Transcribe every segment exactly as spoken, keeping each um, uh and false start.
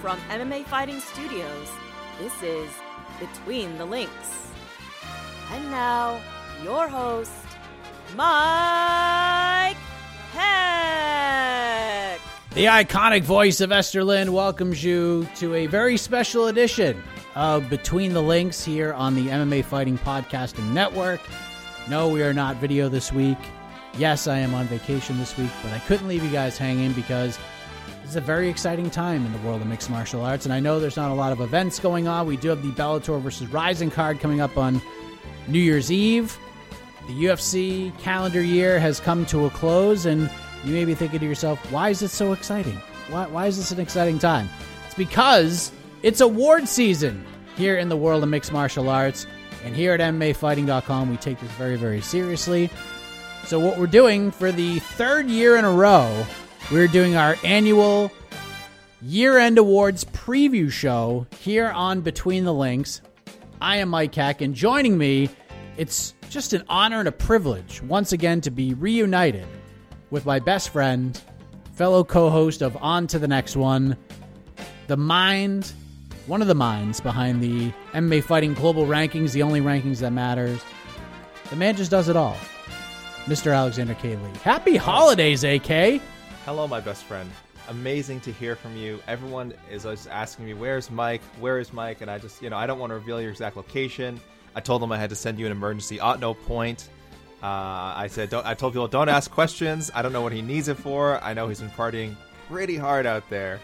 From M M A Fighting Studios, this is Between the Links. And now, your host, Mike Heck. The iconic voice of Esther Lynn welcomes you to a very special edition of Between the Links here on the M M A Fighting Podcasting Network. No, we are not video this week. Yes, I am on vacation this week, but I couldn't leave you guys hanging because it's a very exciting time in the world of mixed martial arts, and I know there's not a lot of events going on. We do have the Bellator versus Rising card coming up on New Year's Eve. The U F C calendar year has come to a close, and you may be thinking to yourself, why is it so exciting? Why, why is this an exciting time? It's because it's award season here in the world of mixed martial arts, and here at M M A Fighting dot com, we take this very, very seriously. So what we're doing for the third year in a row, we're doing our annual year-end awards preview show here on Between the Links. I am Mike Heck, and joining me, it's just an honor and a privilege once again to be reunited with my best friend, fellow co-host of On to the Next One, the mind, one of the minds behind the M M A Fighting Global Rankings, the only rankings that matters. The man just does it all, Mister Alexander K. Lee. Happy holidays, A K! Hello, my best friend. Amazing to hear from you. Everyone is asking me, where's Mike? Where is Mike? And I just, you know, I don't want to reveal your exact location. I told them I had to send you an emergency Otno point. Uh, I said, don't, I told people, don't ask questions. I don't know what he needs it for. I know he's been partying pretty hard out there.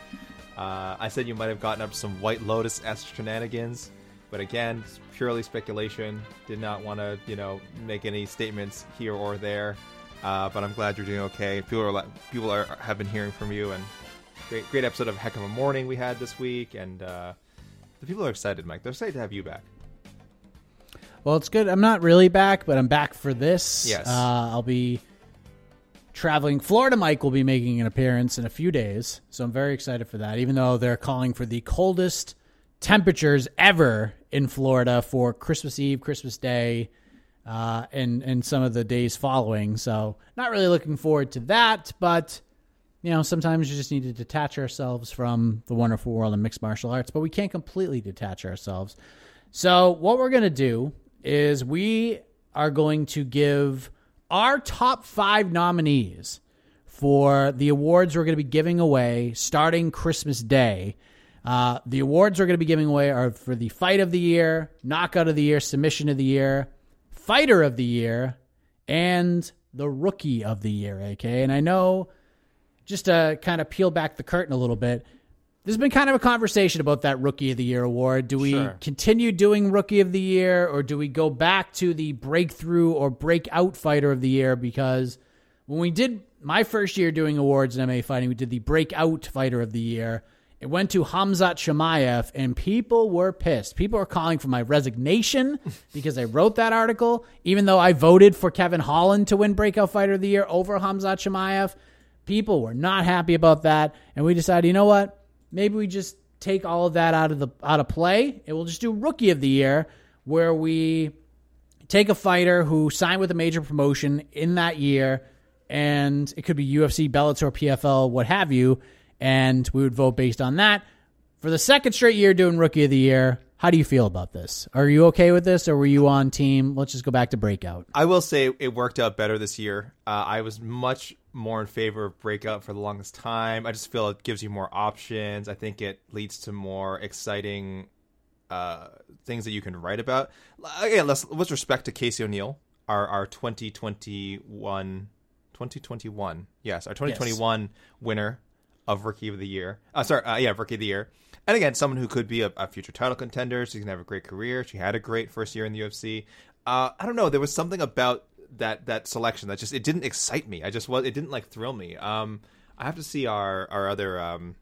Uh, I said you might have gotten up some White Lotus-esque shenanigans. But again, it's purely speculation. Did not want to, you know, make any statements here or there. Uh, but I'm glad you're doing okay. People are people are have been hearing from you, and great great episode of Heck of a Morning we had this week, and uh, the people are excited, Mike. They're excited to have you back. Well, it's good. I'm not really back, but I'm back for this. Yes, uh, I'll be traveling. Florida Mike will be making an appearance in a few days, so I'm very excited for that. Even though they're calling for the coldest temperatures ever in Florida for Christmas Eve, Christmas Day. Uh, and, and some of the days following. So not really looking forward to that, but you know, sometimes you just need to detach ourselves from the wonderful world of mixed martial arts, but we can't completely detach ourselves. So what we're going to do is we are going to give our top five nominees for the awards we're going to be giving away starting Christmas Day. Uh, the awards we're going to be giving away are for the fight of the year, knockout of the year, submission of the year, Fighter of the Year, and the Rookie of the Year, A K. And I know, just to kind of peel back the curtain a little bit, There's been kind of a conversation about that Rookie of the Year award. Do we sure. continue doing Rookie of the Year, or do we go back to the Breakthrough or Breakout Fighter of the Year? Because when we did my first year doing awards in M M A fighting, we did the Breakout Fighter of the Year. It went to Khamzat Chimaev, and people were pissed. People are calling for my resignation because I wrote that article, even though I voted for Kevin Holland to win Breakout Fighter of the Year over Khamzat Chimaev. People were not happy about that, and we decided, you know what? Maybe we just take all of that out of the out of play, and we'll just do Rookie of the Year, where we take a fighter who signed with a major promotion in that year, and it could be U F C, Bellator, P F L, what have you, and we would vote based on that. For the second straight year doing Rookie of the Year, how do you feel about this? Are you okay with this, or were you on team? Let's just go back to Breakout. I will say it worked out better this year. Uh, I was much more in favor of Breakout for the longest time. I just feel it gives you more options. I think it leads to more exciting uh, things that you can write about. Again, let's, with respect to Casey O'Neill, our, our twenty twenty-one, twenty twenty-one, yes, our twenty twenty-one yes. winner of Rookie of the Year. Uh, sorry, uh, yeah, Rookie of the Year. And again, someone who could be a, a future title contender. She's going to have a great career. She had a great first year in the U F C. Uh, I don't know. There was something about that that selection that just, it didn't excite me. I just was, it didn't like thrill me. Um, I have to see our, our other, um,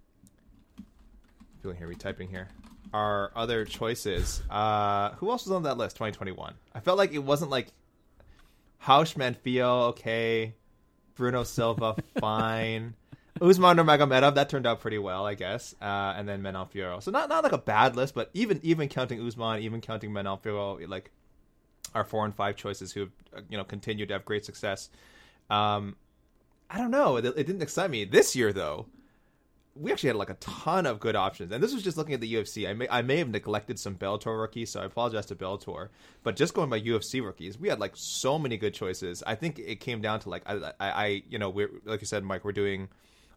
doing here, retyping here, our other choices. Uh, who else was on that list? twenty twenty-one. I felt like it wasn't like Haush Manfio. Okay. Bruno Silva. Fine. Usman Nurmagomedov, that turned out pretty well, I guess. Uh, and then Menalfiero. So not not like a bad list, but even even counting Usman, even counting Menalfiero, like our four and five choices who have, you know, continued to have great success. Um, I don't know. It, it didn't excite me. This year, though, we actually had like a ton of good options. And this was just looking at the U F C. I may, I may have neglected some Bellator rookies, so I apologize to Bellator. But just going by U F C rookies, we had like so many good choices. I think it came down to like, I, I, I you know, we're, like you said, Mike, we're doing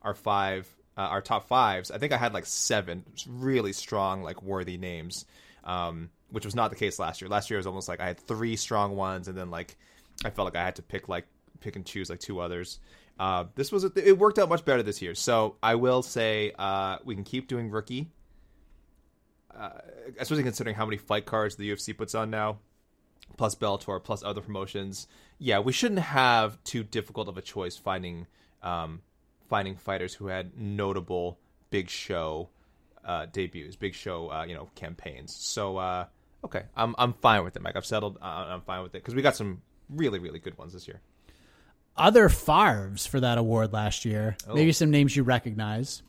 our five, uh, our top fives. I think I had like seven really strong, like worthy names, um, which was not the case last year. Last year it was almost like I had three strong ones, and then like I felt like I had to pick like pick and choose like two others. Uh, this was a th- it worked out much better this year. So I will say uh, we can keep doing rookie, uh, especially considering how many fight cards the U F C puts on now, plus Bellator, plus other promotions. Yeah, we shouldn't have too difficult of a choice finding. Um, finding fighters who had notable big show uh, debuts, big show, uh, you know, campaigns. So, uh, okay, I'm I'm fine with it, Mike. I've settled. Uh, I'm fine with it because we got some really, really good ones this year. Other Favres for that award last year. Oh. Maybe some names you recognize.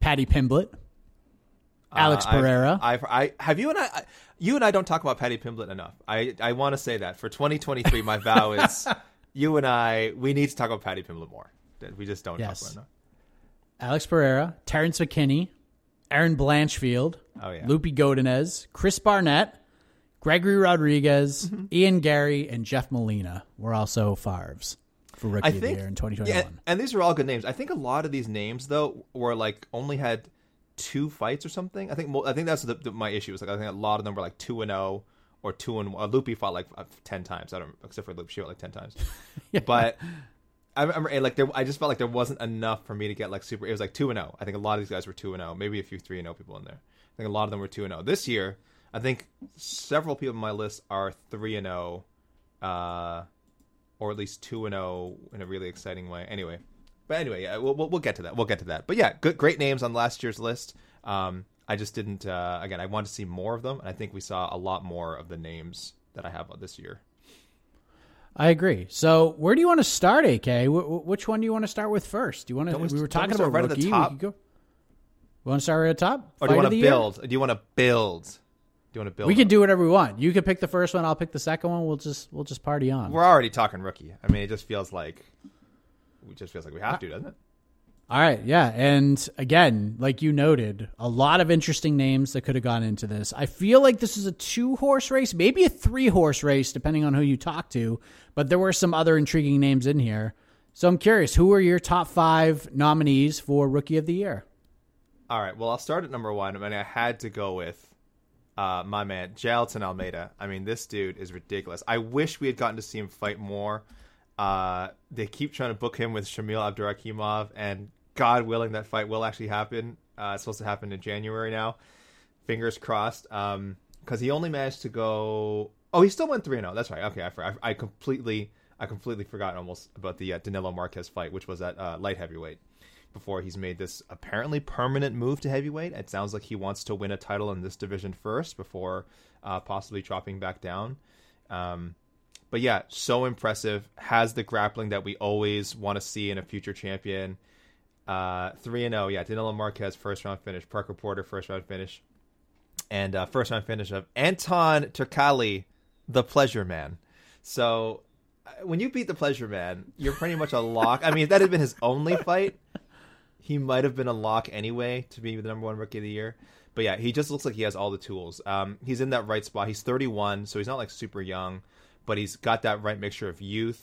Paddy Pimblett. Alex uh, Pereira. I've, I've, I have you and I, I, you and I don't talk about Paddy Pimblett enough. I, I want to say that for twenty twenty-three, my vow is you and I, we need to talk about Paddy Pimblett more. We just don't yes. talk about that. Alex Pereira, Terrence McKinney, Aaron Blanchfield, oh, yeah. Loopy Godinez, Chris Barnett, Gregory Rodriguez, mm-hmm. Ian Gary, and Jeff Molina were also Favres for Rookie I of think, the Year in twenty twenty-one. Yeah, and these are all good names. I think a lot of these names, though, were like only had two fights or something. I think I think that's the, the, my issue. Is like I think a lot of them were like two and zero or two and one. Loopy fought like ten times. I don't except for Loopy, she fought like ten times, yeah. but. I remember, like, there, I just felt like there wasn't enough for me to get, like, super... It was, like, two and oh. I think a lot of these guys were two and oh. Maybe a few three and oh people in there. I think a lot of them were two and oh. This year, I think several people on my list are three and oh, uh, or at least two and oh in a really exciting way. Anyway. But anyway, yeah, we'll, we'll, we'll get to that. We'll get to that. But, yeah, good, great names on last year's list. Um, I just didn't... Uh, again, I wanted to see more of them, and I think we saw a lot more of the names that I have this year. I agree. So, where do you want to start, A K? W- which one do you want to start with first? Do you want to? We, we were talking about right rookie. At the top? We go, we want to start right at the top? Or do you want to build? Year? Do you want to build? Do you want to build? We can do whatever we want. You can pick the first one. I'll pick the second one. We'll just we'll just party on. We're already talking rookie. I mean, it just feels like it just feels like we have to, doesn't it? All right. Yeah. And again, like you noted, a lot of interesting names that could have gone into this. I feel like this is a two horse race, maybe a three horse race, depending on who you talk to. But there were some other intriguing names in here. So I'm curious, who are your top five nominees for Rookie of the Year? All right. Well, I'll start at number one. I mean, I had to go with uh, my man, Jailton Almeida. I mean, this dude is ridiculous. I wish we had gotten to see him fight more. Uh, they keep trying to book him with Shamil Abdurakhimov, and God willing, that fight will actually happen. Uh, it's supposed to happen in January now. Fingers crossed. Um, because he only managed to go. Oh, he still went three and oh. That's right. Okay, I, I completely, I completely forgot almost about the uh, Danilo Marques fight, which was at uh, light heavyweight. Before he's made this apparently permanent move to heavyweight, it sounds like he wants to win a title in this division first before uh, possibly dropping back down. Um, but yeah, so impressive. Has the grappling that we always want to see in a future champion. Uh, three and zero. Yeah, Danilo Marques first round finish. Parker Porter first round finish. And uh, first round finish of Anton Turkali, the Pleasure Man. So when you beat the Pleasure Man, you're pretty much a lock. I mean, if that had been his only fight, he might have been a lock anyway to be the number one rookie of the year. But yeah, he just looks like he has all the tools. Um, he's in that right spot. He's thirty-one, so he's not like super young, but he's got that right mixture of youth,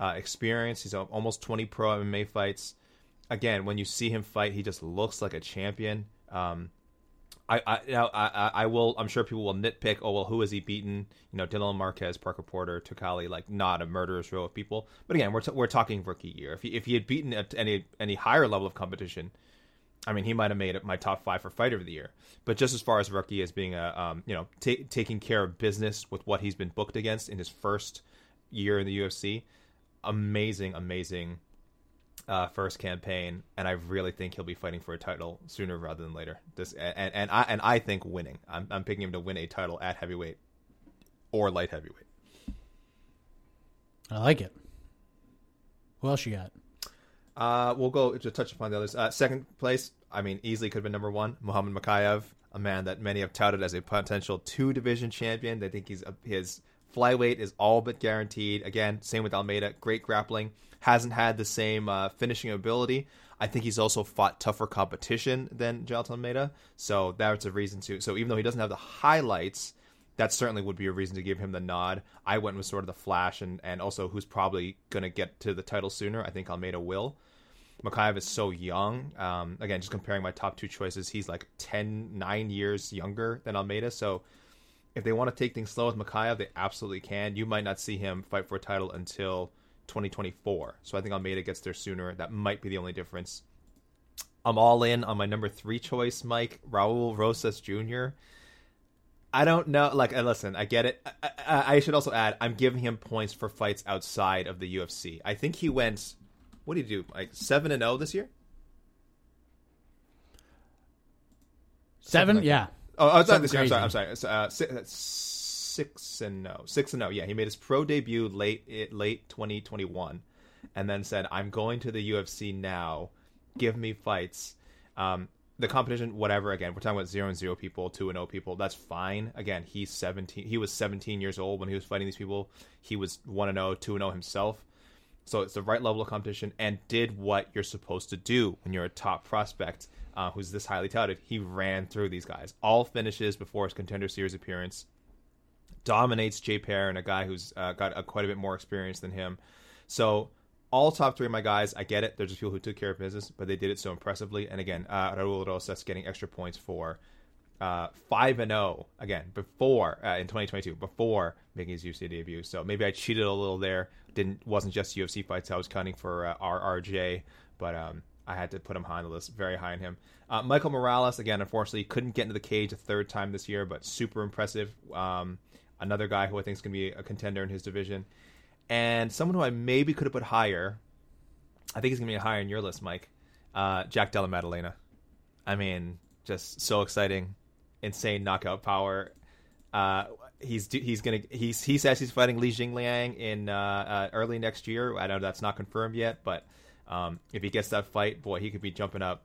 uh, experience. He's almost twenty pro M M A fights. Again, when you see him fight, he just looks like a champion. Um, I, I, I, I will. I'm sure people will nitpick. Oh well, who has he beaten? You know, Danilo Marques, Parker Porter, Turkali. Like, not a murderous row of people. But again, we're t- we're talking rookie year. If he, if he had beaten at any any higher level of competition, I mean, he might have made it my top five for fighter of the year. But just as far as rookie as being a um, you know, t- taking care of business with what he's been booked against in his first year in the U F C, amazing, amazing uh first campaign, and I really think he'll be fighting for a title sooner rather than later. This and and I and I think winning. I'm I'm picking him to win a title at heavyweight or light heavyweight. I like it. Who else you got? Uh, we'll go to touch upon the others. Uh, second place, I mean, easily could have been number one. Muhammad Mokaev, a man that many have touted as a potential two division champion. They think he's a, his flyweight is all but guaranteed. Again, same with Almeida. Great grappling. Hasn't had the same uh, finishing ability. I think he's also fought tougher competition than Jailton Almeida. So that's a reason to. So even though he doesn't have the highlights, that certainly would be a reason to give him the nod. I went with sort of the flash and, and also who's probably going to get to the title sooner. I think Almeida will. Mokaev is so young. Um, again, just comparing my top two choices, he's like ten, nine years younger than Almeida. So if they want to take things slow with Mokaev, they absolutely can. You might not see him fight for a title until twenty twenty-four. So I think Almeida gets there sooner. That might be the only difference. I'm all in on my number three choice, Mike, Raul Rosas Junior I don't know. Like, listen, I get it. I, I, I should also add, I'm giving him points for fights outside of the U F C. I think he went, what did he do? Like seven and oh this year? Seven? Like yeah. That. Oh, I was not this year. I'm sorry. I'm sorry. Uh, six. Six and no, six and no. Yeah, he made his pro debut late, late twenty twenty-one, and then said, "I'm going to the U F C now. Give me fights." Um, the competition, whatever. Again, we're talking about zero and zero people, two and zero people. That's fine. Again, he's seventeen. He was seventeen years old when he was fighting these people. He was one and zero, two and zero himself. So it's the right level of competition, and did what you're supposed to do when you're a top prospect uh, who's this highly touted. He ran through these guys, all finishes before his contender series appearance. Dominates Jay Pair and a guy who's uh, got a, quite a bit more experience than him. So all top three of my guys, I get it. They're just people who took care of business, but they did it so impressively. And again, uh, Raul Rosas getting extra points for uh, five and oh, again, before uh, in twenty twenty-two, before making his U F C debut. So maybe I cheated a little there. Didn't wasn't just U F C fights. I was counting for uh, R R J, but um, I had to put him high on the list, very high on him. Uh, Michael Morales, again, unfortunately, couldn't get into the cage a third time this year, but super impressive. Um, Another guy who I think is going to be a contender in his division. And someone who I maybe could have put higher, I think he's going to be higher on your list, Mike, uh, Jack Della Maddalena. I mean, just so exciting, insane knockout power. Uh, he's he's going to he's he says he's fighting Li Jingliang in uh, uh, early next year. I know that's not confirmed yet, but um, if he gets that fight, boy, he could be jumping up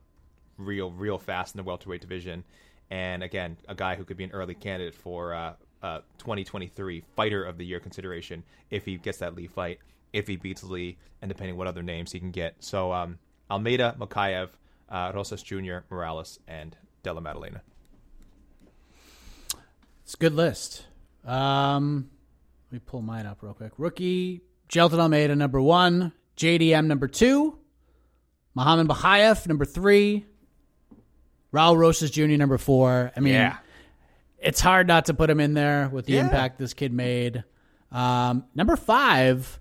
real, real fast in the welterweight division. And again, a guy who could be an early candidate for uh Uh, twenty twenty-three Fighter of the Year consideration if he gets that Lee fight, if he beats Lee, and depending what other names he can get. So um, Almeida, Mokaev, uh, Rosas Junior, Morales, and Della Maddalena. It's a good list. Um, let me pull mine up real quick. Rookie, Jailton Almeida, number one. J D M, number two. Muhammad Mokaev, number three. Raul Rosas Junior, number four. I mean... Yeah. It's hard not to put him in there with the yeah. impact this kid made. Um, number five,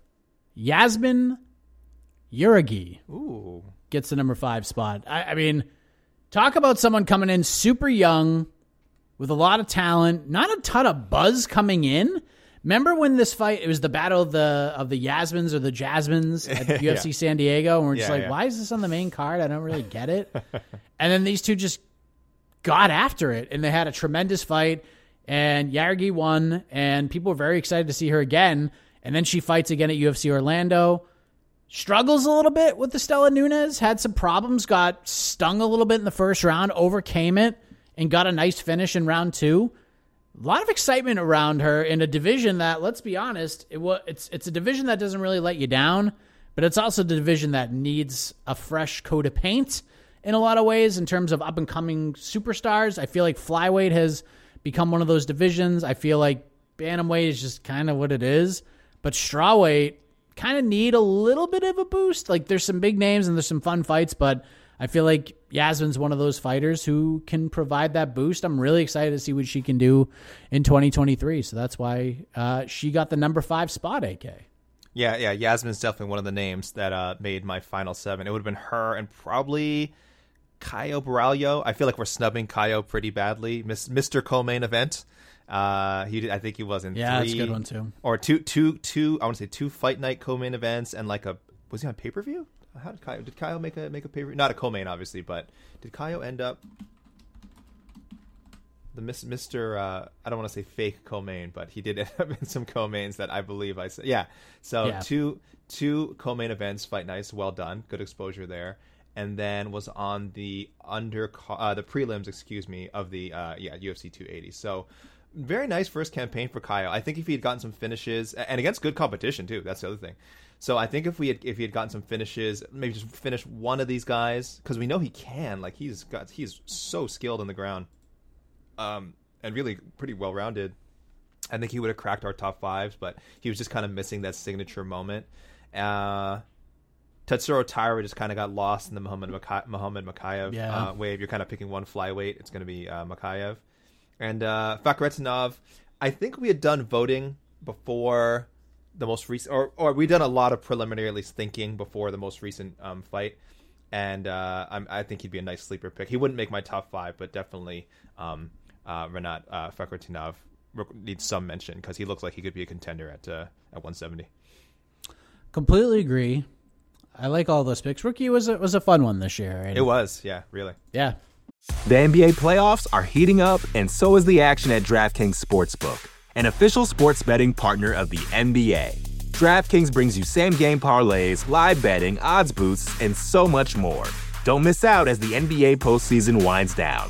Yasmin Yuragi Ooh. Gets the number five spot. I, I mean, Talk about someone coming in super young with a lot of talent, not a ton of buzz coming in. Remember when this fight, it was the battle of the of the Yasmins or the Jasmines at the U F C yeah. San Diego, and we're just yeah, like, yeah. why is this on the main card? I don't really get it. And then these two just got after it, and they had a tremendous fight, and Yargi won, and people were very excited to see her again. And then she fights again at U F C Orlando, struggles a little bit with Estela Nunes, had some problems, got stung a little bit in the first round, overcame it, and got a nice finish in round two. A lot of excitement around her in a division that, let's be honest, it was, it's it's a division that doesn't really let you down, but it's also a division that needs a fresh coat of paint in a lot of ways in terms of up-and-coming superstars. I feel like flyweight has become one of those divisions. I feel like bantamweight is just kind of what it is, but strawweight kind of need a little bit of a boost. Like, there's some big names and there's some fun fights, but I feel like Yasmin's one of those fighters who can provide that boost. I'm really excited to see what she can do in twenty twenty-three. So that's why uh, she got the number five spot, A K. Yeah, yeah. Yasmin's definitely one of the names that uh, made my final seven. It would have been her and probably Caio Baralho. I feel like we're snubbing Caio pretty badly. Miss, Mister Co-main event. Uh, he did, I think he was in yeah, three. Yeah, that's a good one, too. Or two, two, two, I want to say two fight night co-main events and like a, was he on pay-per-view? How did Caio, did Caio make a make a pay-per-view? Not a co-main, obviously, but did Caio end up the Mister Uh, I don't want to say fake co-main, but he did end up in some co-mains that I believe I said. Yeah, so yeah. two two co-main events, fight nights, well done, good exposure there, and then was on the under uh, the prelims, excuse me, of the uh, yeah U F C two eighty. So very nice first campaign for Caio. I think if he had gotten some finishes and against good competition too, that's the other thing. So I think if we had, if he had gotten some finishes, maybe just finish one of these guys, because we know he can. Like he's got, he's so skilled on the ground, um, and really pretty well rounded. I think he would have cracked our top fives, but he was just kind of missing that signature moment. Uh, Tetsuro Taira just kind of got lost in the Muhammad Maka- Muhammad Mokaev yeah. uh, wave. You're kind of picking one flyweight. It's going to be uh, Mokaev, and uh, Fakhretinov. I think we had done voting before. The most recent, or or we've done a lot of preliminary least thinking before the most recent um, fight, and uh, I'm, I think he'd be a nice sleeper pick. He wouldn't make my top five, but definitely um, uh, Renat uh, Fakhretinov needs some mention because he looks like he could be a contender at uh, at one seventy. Completely agree. I like all those picks. Rookie was a, was a fun one this year. Right? It was, yeah, really, yeah. The N B A playoffs are heating up, and so is the action at DraftKings Sportsbook, an official sports betting partner of the N B A. DraftKings brings you same-game parlays, live betting, odds boosts, and so much more. Don't miss out as the N B A postseason winds down.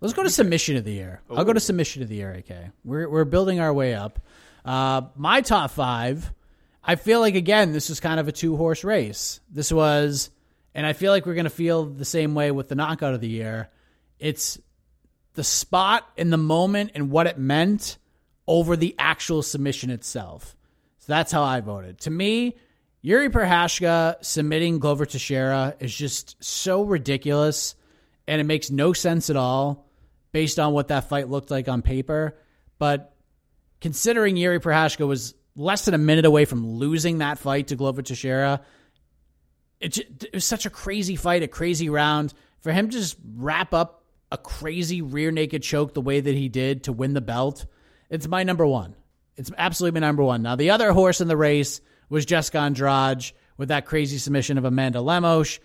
let's go to submission of the year. Ooh. I'll go to submission of the year, A K. We're we're building our way up. Uh, my top five, I feel like, again, this is kind of a two-horse race. This was, and I feel like we're going to feel the same way with the knockout of the year. It's the spot and the moment and what it meant over the actual submission itself. So that's how I voted. To me, Jiří Procházka submitting Glover Teixeira is just so ridiculous, and it makes no sense at all based on what that fight looked like on paper. But considering Jiří Procházka was less than a minute away from losing that fight to Glover Teixeira, it, it was such a crazy fight, a crazy round. For him to just wrap up a crazy rear naked choke the way that he did to win the belt, it's my number one. It's absolutely my number one. Now, the other horse in the race was Jessica Andrade with that crazy submission of Amanda Lemos.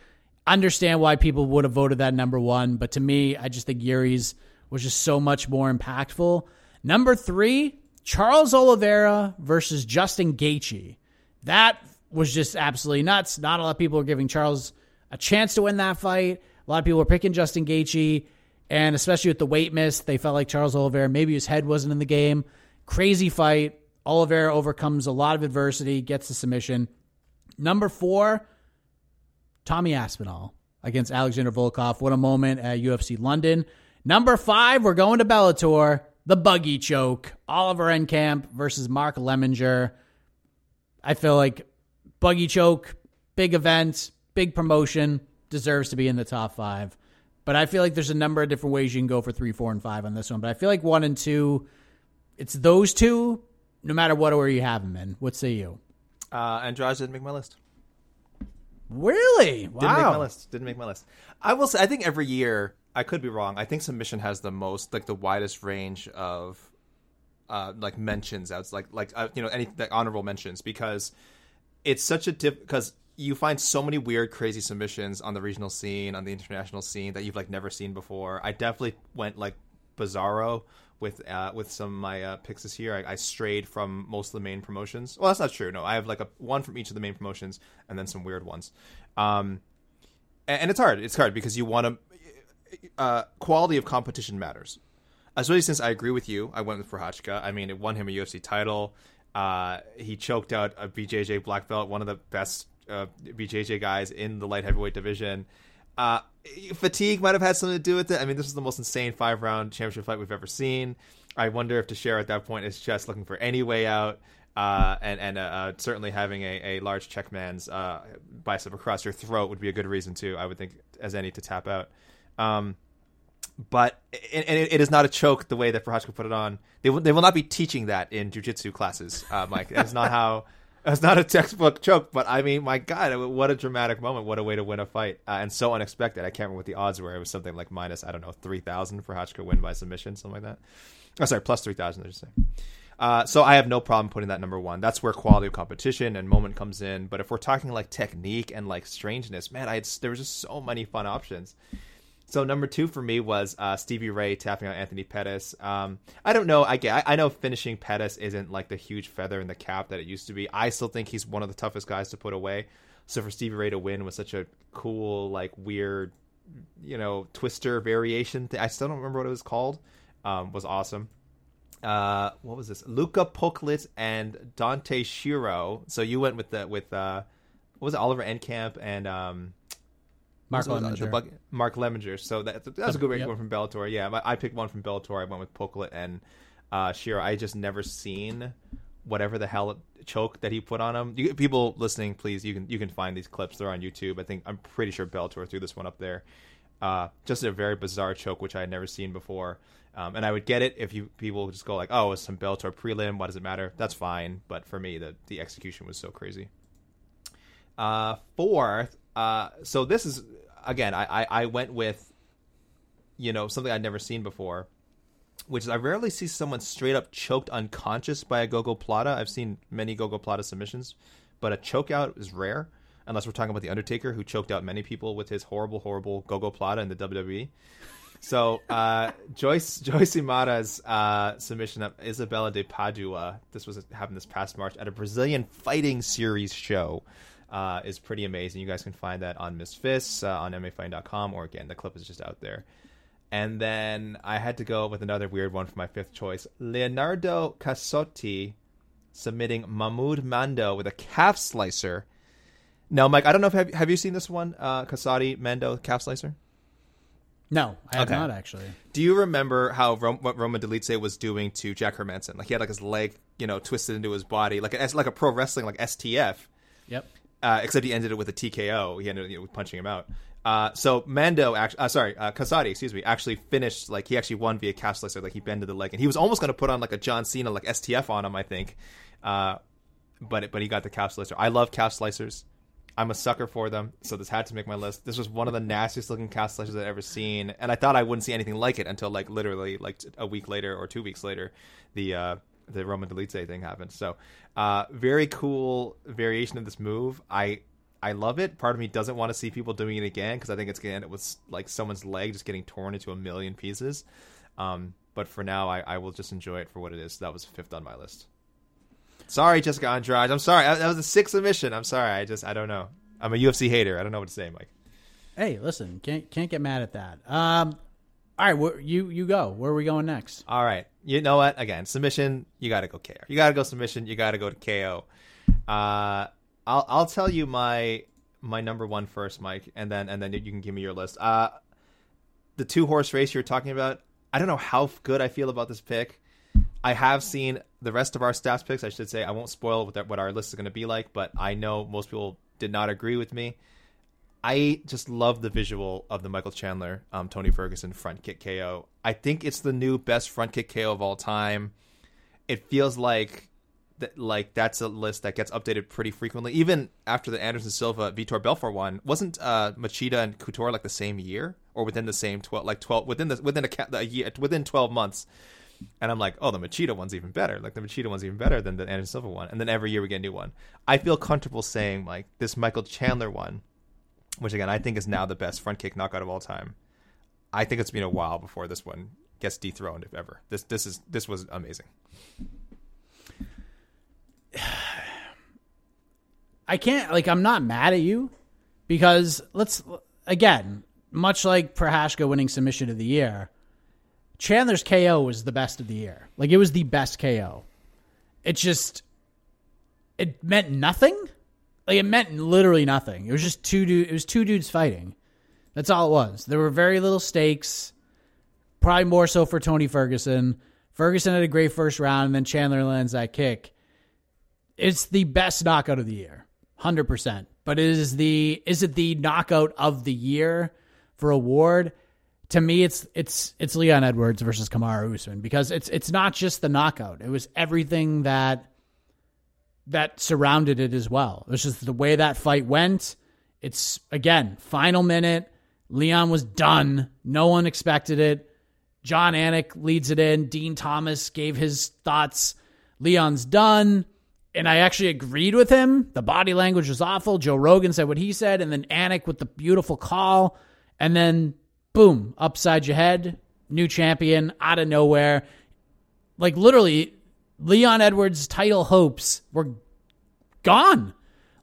Understand why people would have voted that number one, but to me, I just think Yuri's was just so much more impactful. Number three, Charles Oliveira versus Justin Gaethje. That was just absolutely nuts. Not a lot of people were giving Charles a chance to win that fight. A lot of people were picking Justin Gaethje, and especially with the weight miss, they felt like Charles Oliveira, maybe his head wasn't in the game. Crazy fight. Oliveira overcomes a lot of adversity, gets the submission. Number four, Tommy Aspinall against Alexander Volkov. What a moment at U F C London. Number five, we're going to Bellator. The buggy choke. Oliver Enkamp versus Mark Lemminger. I feel like buggy choke, big event, big promotion, deserves to be in the top five. But I feel like there's a number of different ways you can go for three, four, and five on this one. But I feel like one and two, it's those two, no matter what order you have them in. What say you? Uh, Andrade didn't make my list. Really? Wow. Didn't make my list. Didn't make my list. I will say, I think every year, I could be wrong, I think submission has the most, like the widest range of, uh, like mentions. It's like, like uh, you know, any like honorable mentions, because it's such a diff. Because you find so many weird, crazy submissions on the regional scene, on the international scene that you've like never seen before. I definitely went like bizarro with uh, with some of my uh, picks this year. I, I strayed from most of the main promotions. Well, that's not true. No, I have like a one from each of the main promotions and then some weird ones. Um, and, and it's hard. It's hard because you want to uh, – quality of competition matters. Especially since I agree with you, I went with Procházka. I mean, it won him a U F C title. Uh, he choked out a B J J black belt, one of the best uh, B J J guys in the light heavyweight division. Uh, fatigue might have had something to do with it. I mean, this is the most insane five-round championship fight we've ever seen. I wonder if Teixeira at that point is just looking for any way out, uh, and and uh, uh, certainly having a, a large checkman's uh, bicep across your throat would be a good reason too, I would think, as any to tap out. Um, but and it, it is not a choke the way that Procházka put it on. They will, they will not be teaching that in jiu-jitsu classes, uh, Mike. That's not how. It's not a textbook choke, but I mean, my God, what a dramatic moment. What a way to win a fight. Uh, and so unexpected. I can't remember what the odds were. It was something like minus, I don't know, three thousand for Procházka win by submission, something like that. Oh, sorry, plus three thousand, I should say. Uh, so I have no problem putting that number one. That's where quality of competition and moment comes in. But if we're talking like technique and like strangeness, man, I had, there was just so many fun options. So number two for me was uh, Stevie Ray tapping out Anthony Pettis. Um, I don't know. I, get, I know finishing Pettis isn't like the huge feather in the cap that it used to be. I still think he's one of the toughest guys to put away. So for Stevie Ray to win was such a cool, like weird, you know, twister variation thing. I still don't remember what it was called. Um, was awesome. Uh, what was this? Luca Poklit and Dante Shiro. So you went with the with uh, what was it? Oliver Enkamp and. Um, Mark Lemminger. Bug- Mark Lemminger. So that, that's a good way to go from Bellator. Yeah, I picked one from Bellator. I went with Poklit and uh, Shiro. I just never seen whatever the hell choke that he put on him. You, people listening, please, you can you can find these clips. They're on YouTube. I think I'm pretty sure Bellator threw this one up there. Uh, just a very bizarre choke, which I had never seen before. Um, and I would get it if you people just go like, oh, it's some Bellator prelim. Why does it matter? That's fine. But for me, the, the execution was so crazy. Uh, fourth. Uh, so this is, again, I, I, I went with, you know, something I'd never seen before, which is I rarely see someone straight up choked unconscious by a Gogo Plata. I've seen many Gogo Plata submissions, but a choke out is rare. unless we're talking about The Undertaker, who choked out many people with his horrible, horrible Gogo Plata in the W W E. So uh, Joyce Joyce Imada's uh, submission of Isabella de Padua, this was happened this past March at a Brazilian Fighting Series show, uh, is pretty amazing. You guys can find that on Miz Fist, uh, on M M A fighting dot com, or again, the clip is just out there. And then I had to go with another weird one for my fifth choice. Leonardo Cassotti submitting Mahmoud Mando with a calf slicer. Now, Mike, I don't know if have, have you seen this one, uh, Cassotti Mando calf slicer? No, I have okay. not actually. Do you remember how Rom- what Roman Delice was doing to Jack Hermanson? Like he had like his leg, you know, twisted into his body, like a, like a pro wrestling, like S T F. Yep. Uh, except he ended it with a T K O. He ended it, you know, punching him out. Uh, so Mando, actually, uh, sorry, uh, Cassotti, excuse me, actually finished like he actually won via calf slicer. Like he bended the leg, and he was almost going to put on like a John Cena like S T F on him, I think. Uh, but it, but he got the calf slicer. I love calf slicers. I'm a sucker for them, so this had to make my list. This was one of the nastiest looking calf slicers I've ever seen, and I thought I wouldn't see anything like it until like literally like a week later or two weeks later, the uh, the Roman Delice thing happened. So uh, very cool variation of this move. I I love it. Part of me doesn't want to see people doing it again because I think it's going to end up with like someone's leg just getting torn into a million pieces. Um, but for now, I, I will just enjoy it for what it is. So that was fifth on my list. Sorry, Jessica Andrade. I'm sorry. That was a sixth submission. I'm sorry. I just, I don't know. I'm a U F C hater. I don't know what to say, Mike. Hey, listen, can't can't get mad at that. Um, all right, wh- you you go. Where are we going next? All right. You know what? Again, submission. You gotta go K O. You gotta go submission. You gotta go to K O. Uh, I'll I'll tell you my my number one first, Mike, and then and then you can give me your list. Uh, the two horse race you were talking about. I don't know how good I feel about this pick. I have seen the rest of our staff picks, I should say. I won't spoil what, that, what our list is going to be like, but I know most people did not agree with me. I just love the visual of the Michael Chandler, um, Tony Ferguson front kick K O. I think it's the new best front kick K O of all time. It feels like that, like that's a list that gets updated pretty frequently. Even after the Anderson Silva, Vitor Belfort one, wasn't uh, Machida and Couture like the same year or within the same twelve, like twelve within the within a, a year within twelve months. And I'm like, oh, the Machida one's even better. Like, the Machida one's even better than the Anderson Silva one. And then every year we get a new one. I feel comfortable saying, like, this Michael Chandler one, which, again, I think is now the best front kick knockout of all time. I think it's been a while before this one gets dethroned, if ever. This this is this was amazing. I can't, like, I'm not mad at you because, let's, again, much like Procházka winning submission of the year, Chandler's K O was the best of the year. Like, it was the best K O. It just, it meant nothing. Like, it meant literally nothing. It was just two dudes. It was two dudes fighting. That's all it was. There were very little stakes. Probably more so for Tony Ferguson. Ferguson had a great first round, and then Chandler lands that kick. It's the best knockout of the year, one hundred percent. But it is the is it the knockout of the year for award? To me, it's it's it's Leon Edwards versus Kamaru Usman because it's it's not just the knockout. It was everything that that surrounded it as well. It was just the way that fight went. It's, again, final minute. Leon was done. No one expected it. John Anik leads it in. Dean Thomas gave his thoughts. Leon's done. And I actually agreed with him. The body language was awful. Joe Rogan said what he said. And then Anik with the beautiful call. And then... boom, upside your head, new champion, out of nowhere. Like, literally, Leon Edwards' title hopes were gone.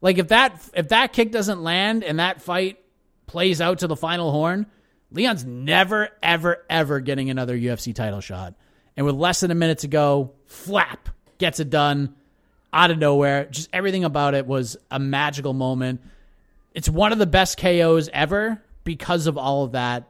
Like, if that if that kick doesn't land and that fight plays out to the final horn, Leon's never, ever, ever getting another U F C title shot. And with less than a minute to go, flap, gets it done, out of nowhere. Just everything about it was a magical moment. It's one of the best K Os ever because of all of that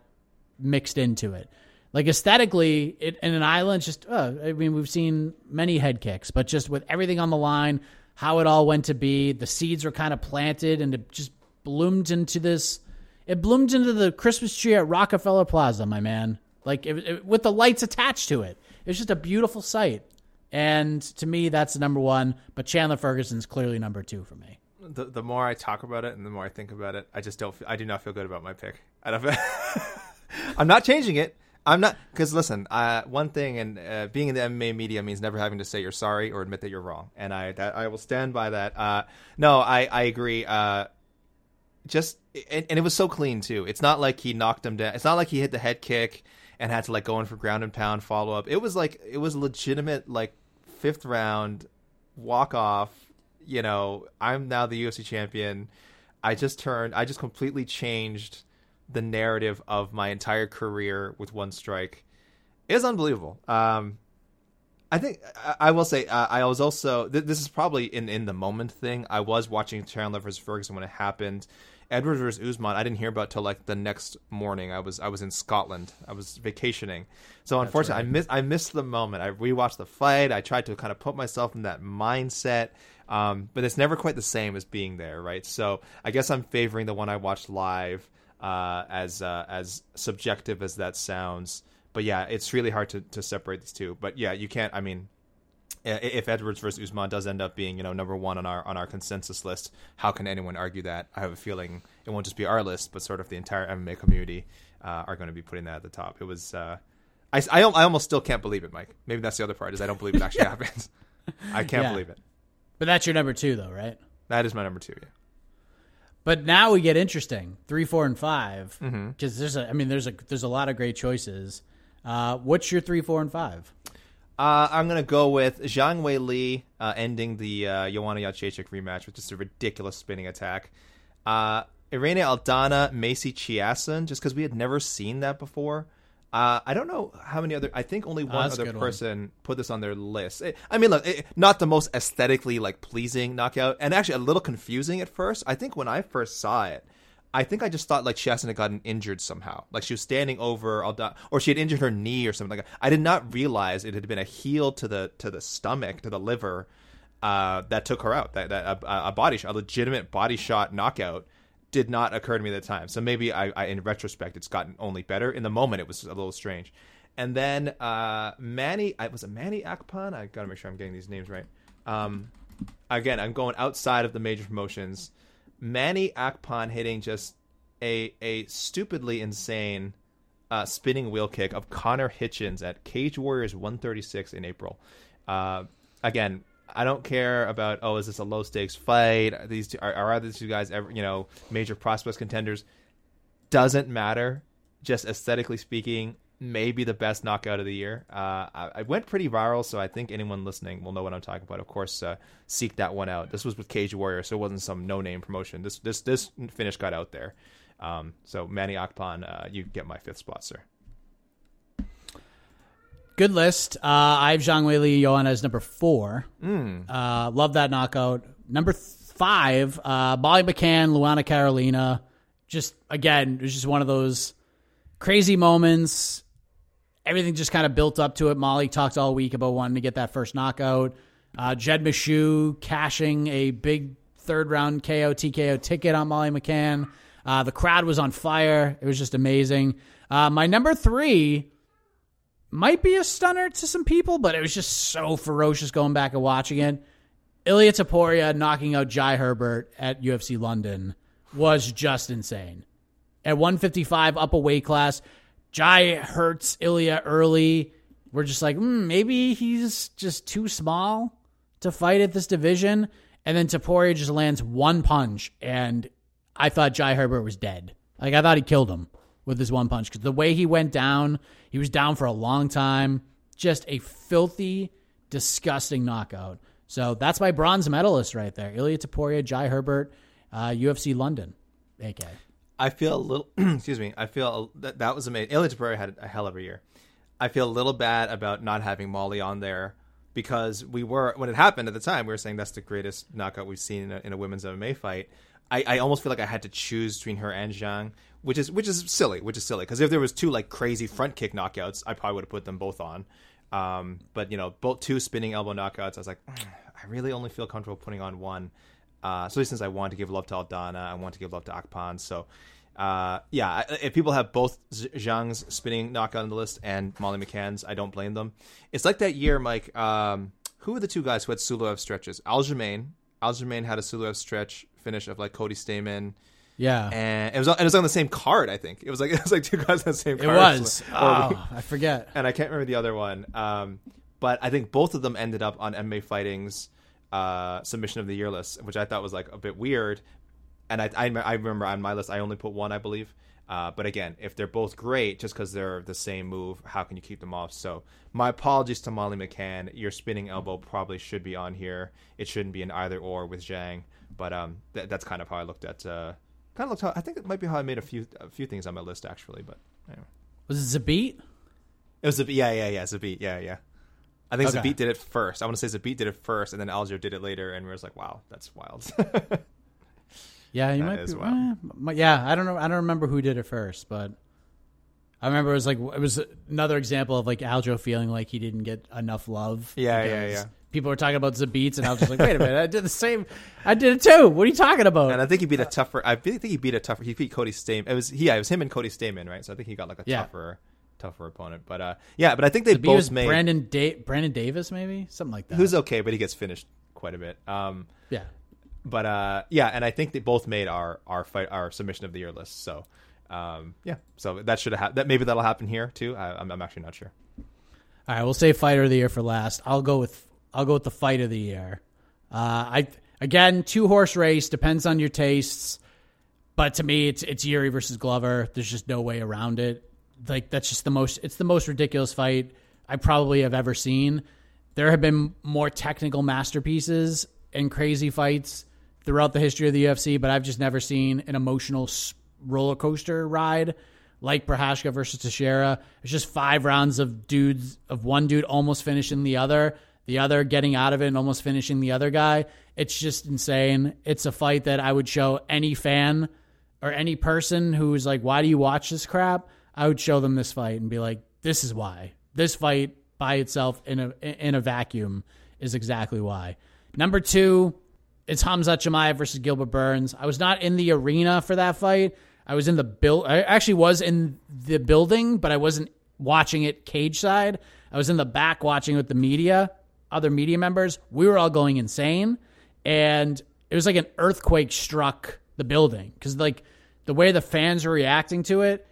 mixed into it. Like, aesthetically, it, in an island, just, uh, I mean, we've seen many head kicks, but just with everything on the line, how it all went to be, the seeds were kind of planted, and it just bloomed into this, it bloomed into the Christmas tree at Rockefeller Plaza, my man. Like, it, it, with the lights attached to it. It's just a beautiful sight. And to me, that's number one, but Chandler Ferguson's clearly number two for me. The, the more I talk about it and the more I think about it, I just don't, I do not feel good about my pick. I don't feel, I'm not changing it. I'm not, because listen, uh, one thing, and uh, being in the M M A media means never having to say you're sorry or admit that you're wrong, and I that, I will stand by that. Uh, no, I I agree. Uh, just and, and it was so clean too. It's not like he knocked him down. It's not like he hit the head kick and had to like go in for ground and pound follow up. It was like it was legitimate like fifth round walk off. You know, I'm now the U F C champion. I just turned. I just completely changed the narrative of my entire career with one strike. It was unbelievable. Um, I think I, I will say uh, I was also th- this is probably an in the moment thing. I was watching Chandler versus Ferguson when it happened. Edwards versus Usman, I didn't hear about till like the next morning. I was I was in Scotland. I was vacationing, so unfortunately right. I missed I missed the moment. I rewatched the fight. I tried to kind of put myself in that mindset, um, but it's never quite the same as being there, right? So I guess I'm favoring the one I watched live, uh, as uh, as subjective as that sounds. But yeah, it's really hard to, to separate these two. But yeah, you can't. I mean, if Edwards versus Usman does end up being, you know, number one on our on our consensus list, how can anyone argue that? I have a feeling it won't just be our list, but sort of the entire M M A community uh, are going to be putting that at the top. It was, uh, I, I, I almost still can't believe it, Mike. Maybe that's the other part is I don't believe it actually yeah. happens. I can't yeah. believe it. But that's your number two, though, right? That is my number two. Yeah. But now we get interesting three, four, and five because mm-hmm. there's a. I mean, there's a there's a lot of great choices. Uh, what's your three, four, and five? Uh, I'm going to go with Zhang Wei Li uh, ending the uh, Joanna Jacek rematch with just a ridiculous spinning attack. Uh, Irene Aldana, Macy Chiasson, just because we had never seen that before. Uh, I don't know how many other... I think only one oh, other person one. put this on their list. It, I mean, look, it, not the most aesthetically like pleasing knockout, and actually a little confusing at first. I think when I first saw it, I think I just thought like Chiasson had gotten injured somehow. Like she was standing over Aldana, or she had injured her knee or something like that. I did not realize it had been a heel to the to the stomach, to the liver, uh, that took her out. That, that a, a body shot, a legitimate body shot knockout did not occur to me at the time. So maybe I, I in retrospect it's gotten only better. In the moment it was a little strange. And then uh, Manny I was it Manny Akpan? I gotta make sure I'm getting these names right. Um, again, I'm going outside of the major promotions. Manny Akpan hitting just a a stupidly insane uh, spinning wheel kick of Connor Hitchens at Cage Warriors one thirty-six in April. Uh, again, I don't care about, oh, is this a low stakes fight? Are these two, are, are either these two guys ever, you know, major prospects contenders? Doesn't matter. Just aesthetically speaking, maybe the best knockout of the year. Uh, I, I went pretty viral, so I think anyone listening will know what I'm talking about. Of course, uh, seek that one out. This was with Cage Warrior, so it wasn't some no-name promotion. This this this finish got out there. Um, so Manny Akpan, uh, you get my fifth spot, sir. Good list. Uh, I have Zhang Wei Li Joanna as number four. Mm. Uh, love that knockout. Number th- five, uh, Molly McCann, Luana Carolina. Just, again, it was just one of those crazy moments. Everything just kind of built up to it. Molly talked all week about wanting to get that first knockout. Uh, Jed Meshew cashing a big third-round K O T K O ticket on Molly McCann. Uh, the crowd was on fire. It was just amazing. Uh, my number three might be a stunner to some people, but it was just so ferocious going back and watching it. Ilia Topuria knocking out Jai Herbert at U F C London was just insane. At one fifty-five, up a weight class, Jai hurts Ilia early. We're just like, mm, maybe he's just too small to fight at this division. And then Topuria just lands one punch, and I thought Jai Herbert was dead. Like, I thought he killed him with his one punch. Because the way he went down, he was down for a long time. Just a filthy, disgusting knockout. So that's my bronze medalist right there. Ilia Topuria, Jai Herbert, uh, U F C London, A K. I feel a little, excuse me, I feel a, that, that was amazing. Ilia Topuria had a hell of a year. I feel a little bad about not having Molly on there because we were, when it happened at the time, we were saying that's the greatest knockout we've seen in a, in a women's M M A fight. I, I almost feel like I had to choose between her and Zhang, which is, which is silly, which is silly. Because if there was two like crazy front kick knockouts, I probably would have put them both on. Um, but, you know, both two spinning elbow knockouts, I was like, mm, I really only feel comfortable putting on one. Uh, especially since I want to give love to Aldana, I want to give love to Akpan. So, uh, yeah, if people have both Zhang's spinning knockout on the list and Molly McCann's, I don't blame them. It's like that year, Mike, um, who were the two guys who had Suluev stretches? Aljamain. Aljamain had a Suluev stretch finish of, like, Cody Stamann. Yeah. And it was and it was on the same card, I think. It was like it was like two guys on the same card. It was. Oh, we, I forget. And I can't remember the other one. Um, but I think both of them ended up on M M A Fighting's Uh, submission of the year list, which I thought was like a bit weird. And I, I, I remember on my list, I only put one, I believe. Uh, but again, if they're both great, just because they're the same move, how can you keep them off? So my apologies to Molly McCann. Your spinning elbow probably should be on here. It shouldn't be an either or with Zhang. But um, th- that's kind of how I looked at. Uh, kind of looked. How, I think it might be how I made a few a few things on my list actually. But anyway. Was it Zabit? It was Zabit. Yeah, yeah, yeah. Zabit. Yeah, yeah. I think okay. Zabit did it first. I want to say Zabit did it first, and then Aljo did it later. And we were like, wow, that's wild. Yeah, you that might be. Well. Eh, yeah, I don't know. I don't remember who did it first, but I remember it was like it was another example of like Aljo feeling like he didn't get enough love. Yeah, yeah, yeah. People were talking about Zabit's, and I was just like, "Wait a minute, I did the same. I did it too. What are you talking about?" And I think he beat a tougher. I think he beat a tougher. He beat Cody Stamen. It was yeah, it was him and Cody Stamen, right? So I think he got like a yeah. tougher. tougher opponent, but uh yeah but I think they Zabit both was made Brandon da- Brandon Davis maybe something like that, who's okay but he gets finished quite a bit. um yeah but uh yeah and I think they both made our our fight our submission of the year list, so um yeah so that should have ha- that maybe that'll happen here too. I, I'm, I'm actually not sure. All right, we'll save fighter of the year for last. I'll go with I'll go with the fight of the year. uh I again two horse race, depends on your tastes, but to me it's it's Jiří versus Glover. There's just no way around it. Like, that's just the most, it's the most ridiculous fight I probably have ever seen. There have been more technical masterpieces and crazy fights throughout the history of the U F C, but I've just never seen an emotional roller coaster ride like Procházka versus Teixeira. It's just five rounds of dudes, of one dude almost finishing the other, the other getting out of it and almost finishing the other guy. It's just insane. It's a fight that I would show any fan or any person who's like, why do you watch this crap? I would show them this fight and be like, this is why. This fight by itself in a in a vacuum is exactly why. Number two, it's Khamzat Chimaev versus Gilbert Burns. I was not in the arena for that fight. I was in the build. I actually was in the building, but I wasn't watching it cage side. I was in the back watching with the media, other media members. We were all going insane. And it was like an earthquake struck the building because like the way the fans were reacting to it,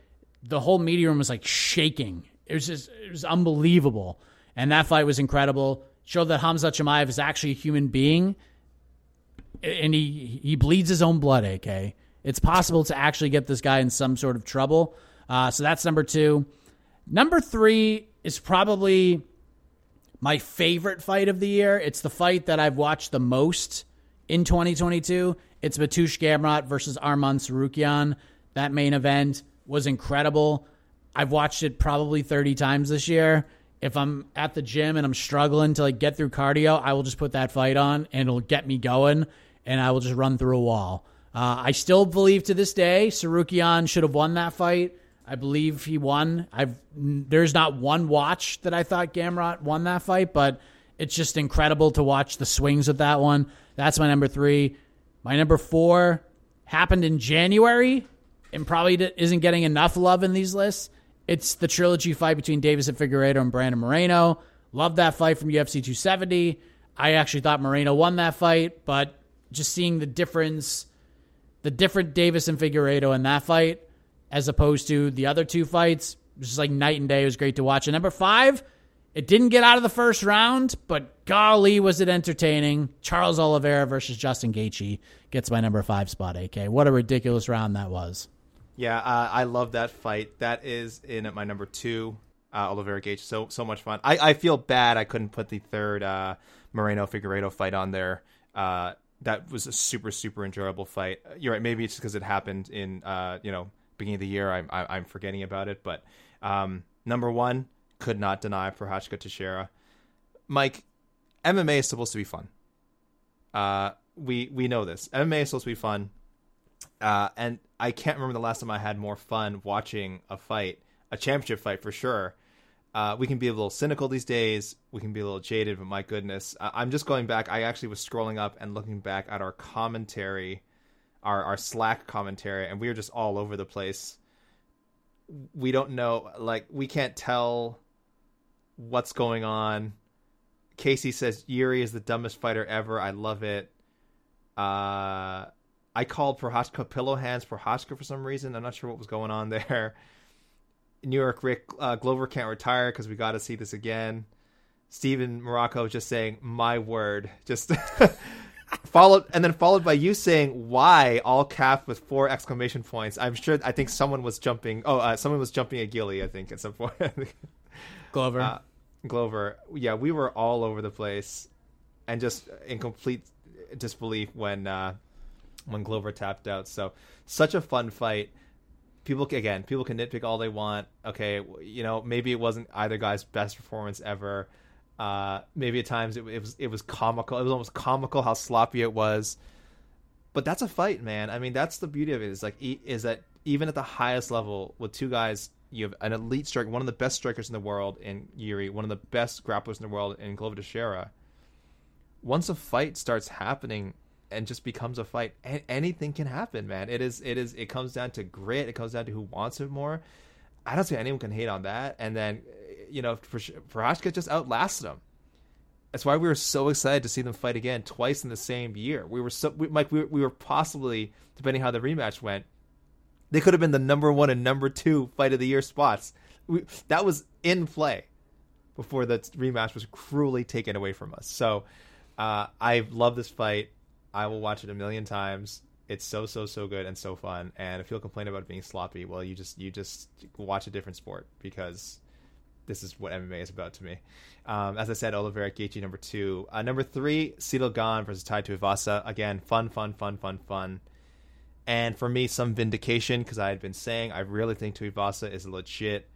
the whole media room was like shaking. It was just, it was unbelievable. And that fight was incredible. Showed that Khamzat Chimaev is actually a human being and he, he bleeds his own blood, A K. It's possible to actually get this guy in some sort of trouble. Uh, so that's number two. Number three is probably my favorite fight of the year. It's the fight that I've watched the most in twenty twenty-two. It's Batush Gamrot versus Arman Tsarukyan. That main event was incredible. I've watched it probably thirty times this year. If I'm at the gym and I'm struggling to like get through cardio, I will just put that fight on and it'll get me going and I will just run through a wall. Uh, I still believe to this day, Tsarukyan should have won that fight. I believe he won. I've There's not one watch that I thought Gamrot won that fight, but it's just incredible to watch the swings of that one. That's my number three. My number four happened in January and probably isn't getting enough love in these lists. It's the trilogy fight between Davis and Figueiredo and Brandon Moreno. Love that fight from U F C two seventy. I actually thought Moreno won that fight, but just seeing the difference, the different Davis and Figueiredo in that fight as opposed to the other two fights, just like night and day. It was great to watch. And number five, it didn't get out of the first round, but golly, was it entertaining. Charles Oliveira versus Justin Gaethje gets my number five spot, A K. What a ridiculous round that was. Yeah, uh, I love that fight. That is in at my number two, uh, Oliveira Gaethje. So so much fun. I, I feel bad I couldn't put the third uh, Moreno Figueiredo fight on there. Uh, that was a super super enjoyable fight. You're right. Maybe it's because it happened in uh, you know beginning of the year. I'm I, I'm forgetting about it. But um, number one, could not deny Procházka Teixeira. Mike, M M A is supposed to be fun. Uh, we we know this. M M A is supposed to be fun. Uh, and I can't remember the last time I had more fun watching a fight, a championship fight for sure. Uh, we can be a little cynical these days. We can be a little jaded, but my goodness, uh, I'm just going back. I actually was scrolling up and looking back at our commentary, our, our Slack commentary, and we were just all over the place. We don't know, like we can't tell what's going on. Casey says, Jiří is the dumbest fighter ever. I love it. Uh, I called Procházka pillow hands Procházka for some reason. I'm not sure what was going on there. New York Rick uh, Glover can't retire because we got to see this again. Steven Morocco just saying, my word. Just followed and then followed by you saying why all cap with four exclamation points. I'm sure. I think someone was jumping. Oh, uh, someone was jumping at Gilly. I think at some point. Glover. Uh, Glover. Yeah, we were all over the place, and just in complete disbelief when uh, when Glover tapped out. So such a fun fight. People again, people can nitpick all they want. Okay, you know, maybe it wasn't either guy's best performance ever. Uh, maybe at times it, it was it was comical. It was almost comical how sloppy it was. But that's a fight, man. I mean, that's the beauty of it. Is like is that even at the highest level with two guys, you have an elite striker, one of the best strikers in the world in Jiří, one of the best grapplers in the world in Glover Teixeira. Once a fight starts happening and just becomes a fight, and anything can happen, man. It is, it is, it comes down to grit. It comes down to who wants it more. I don't see anyone can hate on that. And then, you know, Procházka just outlasted him. That's why we were so excited to see them fight again twice in the same year. We were so, we, Mike, we, we were possibly, depending on how the rematch went, they could have been the number one and number two fight of the year spots. We, that was in play before the rematch was cruelly taken away from us. So uh, I love this fight. I will watch it a million times. It's so, so, so good and so fun. And if you'll complain about it being sloppy, well, you just you just watch a different sport, because this is what M M A is about to me. Um, as I said, Oliveira Gaethje, number two. Uh, number three, Ciryl Gane versus Tai Tuivasa. Again, fun, fun, fun, fun, fun. And for me, some vindication, because I had been saying I really think Tuivasa is a legit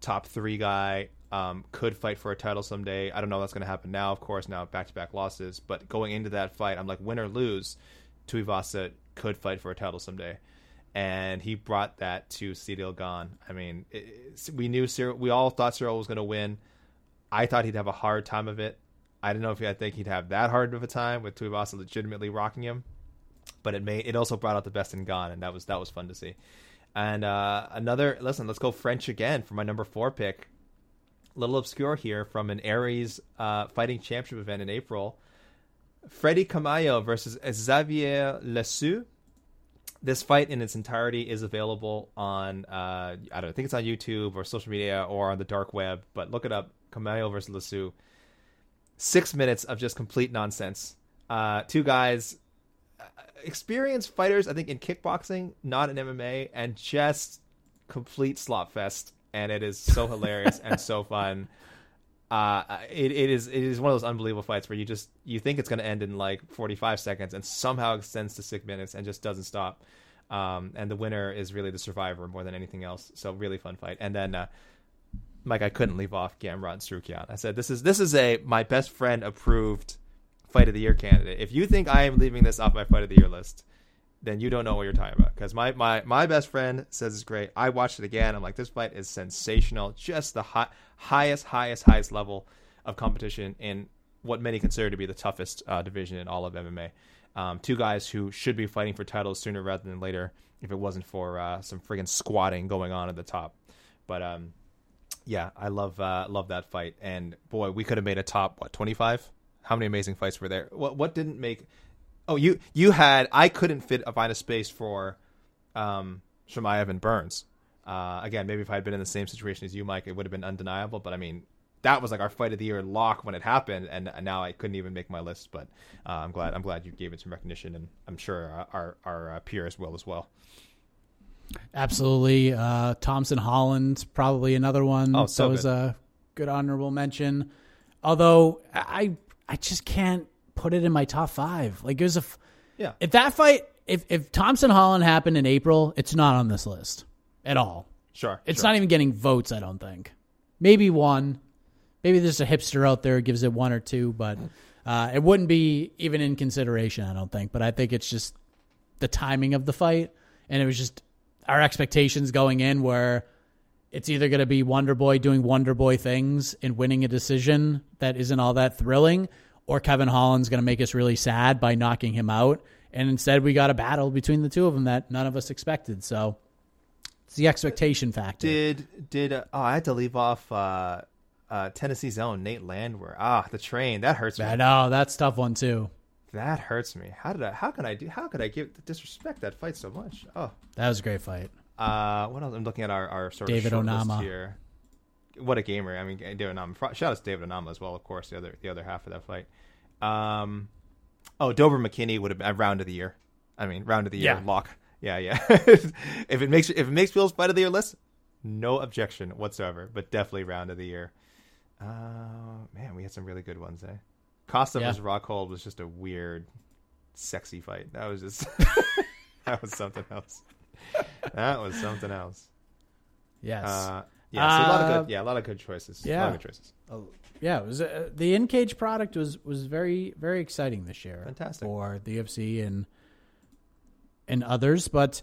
top three guy. Um, could fight for a title someday. I don't know if that's going to happen now, of course, now back-to-back losses. But going into that fight, I'm like, win or lose, Tuivasa could fight for a title someday. And he brought that to Ciryl Gane. I mean, it, we knew Ciryl, we all thought Ciryl was going to win. I thought he'd have a hard time of it. I didn't know if he, I think he'd have that hard of a time with Tuivasa legitimately rocking him. But it made, it also brought out the best in Gane, and that was that was fun to see. And uh, another, listen, let's go French again for my number four pick. Little obscure here from an Aries uh, fighting championship event in April. Freddy Camayo versus Xavier Lesieux. This fight in its entirety is available on, uh, I don't think it's on YouTube or social media or on the dark web, but look it up. Camayo versus Lesieux. Six minutes of just complete nonsense. Uh, two guys, experienced fighters, I think, in kickboxing, not in M M A, and just complete slop fest. And it is so hilarious and so fun. Uh, it, it is it is one of those unbelievable fights where you just you think it's going to end in like forty-five seconds and somehow extends to six minutes and just doesn't stop. Um, and the winner is really the survivor more than anything else. So really fun fight. And then, uh, Mike, I couldn't leave off Gamrot Tsarukyan. I said, this is this is a my best friend approved fight of the year candidate. If you think I am leaving this off my fight of the year list, then you don't know what you're talking about. Because my, my, my best friend says it's great. I watched it again. I'm like, this fight is sensational. Just the high, highest, highest, highest level of competition in what many consider to be the toughest uh, division in all of M M A. Um, two guys who should be fighting for titles sooner rather than later if it wasn't for uh, some friggin' squatting going on at the top. But, um, yeah, I love uh, love that fight. And, boy, we could have made a top, what, twenty-five? How many amazing fights were there? What, what didn't make... Oh, you you had I couldn't fit a find a space for um, Chimaev and Burns. Uh, again, maybe if I had been in the same situation as you, Mike, it would have been undeniable. But I mean, that was like our fight of the year lock when it happened, and, and now I couldn't even make my list. But uh, I'm glad I'm glad you gave it some recognition, and I'm sure our our, our peers will as well. Absolutely, uh, Thompson Holland probably another one. Oh, so that was a good honorable mention. Although I I just can't put it in my top five. Like, there's a f- yeah. If that fight, if if Thompson Holland happened in April, it's not on this list at all. Sure, it's sure. Not even getting votes. I don't think. Maybe one. Maybe there's a hipster out there who gives it one or two, but uh, it wouldn't be even in consideration. I don't think. But I think it's just the timing of the fight, and it was just our expectations going in where it's either going to be Wonder Boy doing Wonder Boy things and winning a decision that isn't all that thrilling, or Kevin Holland's going to make us really sad by knocking him out. And instead, we got a battle between the two of them that none of us expected. So it's the expectation factor. Did did uh, oh, I had to leave off uh, uh, Tennessee's own Nate Landwehr. Ah, the train that hurts me. I know, that's a tough one too. That hurts me. How did I? How can I do? How could I give disrespect that fight so much? Oh, that was a great fight. Uh, what else? I'm looking at our our sort David of Onama here. What a gamer. I mean, David Onama. Shout out to David Onama as well, of course, the other the other half of that fight. Um, Oh, Dober McKinney would have been round of the year. I mean, round of the year yeah. lock. Yeah, yeah. if it makes if it makes people's fight of the year list, no objection whatsoever. But definitely round of the year. Uh, man, we had some really good ones, eh? Costa yeah. versus Rockhold was just a weird, sexy fight. That was just that was something else. That was something else. Yes. Uh, yeah. So uh, a lot of good. Yeah, a lot of good choices. Yeah. A lot of good choices. Oh. Yeah, it was uh, the in cage product was, was very very exciting this year. Fantastic for the U F C and and others, but.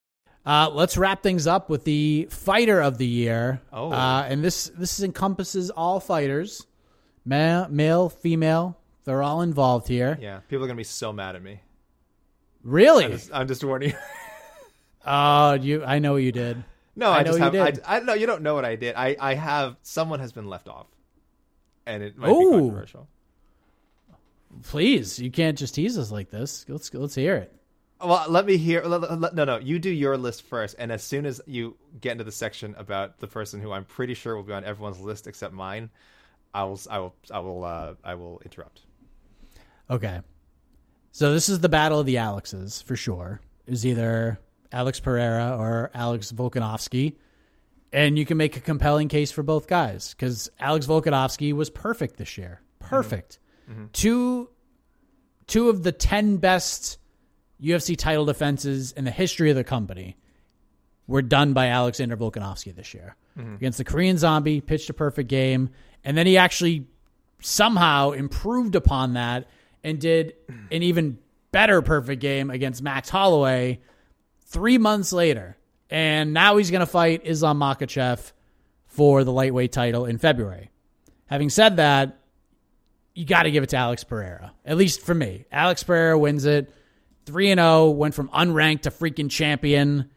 Uh, let's wrap things up with the fighter of the year. Oh, uh, and this this encompasses all fighters, male, male, female. They're all involved here. Yeah, people are gonna be so mad at me. Really? I'm just, I'm just warning you. Oh, you! I know what you did. No, I, I know just have, you did. I, I no, you don't know what I did. I, I have someone has been left off, and it might Ooh. be controversial. Please, you can't just tease us like this. Let's let's hear it. Well, let me hear. Let, let, no, no, you do your list first, and as soon as you get into the section about the person who I'm pretty sure will be on everyone's list except mine, I will, I will, I will, uh, I will interrupt. Okay, so this is the battle of the Alexes for sure. It was either Alex Pereira or Alex Volkanovski, and you can make a compelling case for both guys because Alex Volkanovski was perfect this year. Perfect. Mm-hmm. Two, two of the ten best U F C title defenses in the history of the company were done by Alexander Volkanovski this year. Mm-hmm. Against the Korean Zombie, pitched a perfect game, and then he actually somehow improved upon that and did an even better perfect game against Max Holloway three months later. And now he's going to fight Islam Makhachev for the lightweight title in February. Having said that, you got to give it to Alex Pereira, at least for me. Alex Pereira wins it. three and oh, went from unranked to freaking champion.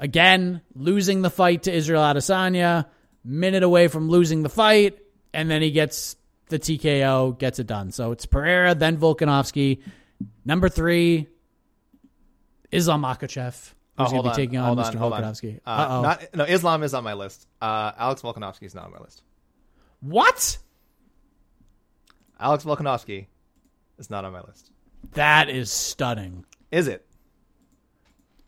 Again, losing the fight to Israel Adesanya, minute away from losing the fight, and then he gets the T K O, gets it done. So it's Pereira, then Volkanovski. Number three, Islam Makhachev, who's oh, going to be on, taking on Mister On, Volkanovski. On. Uh, Uh-oh. Not, no, Islam is on my list. Uh, Alex Volkanovski is not on my list. What? Alex Volkanovski is not on my list. That is stunning. Is it?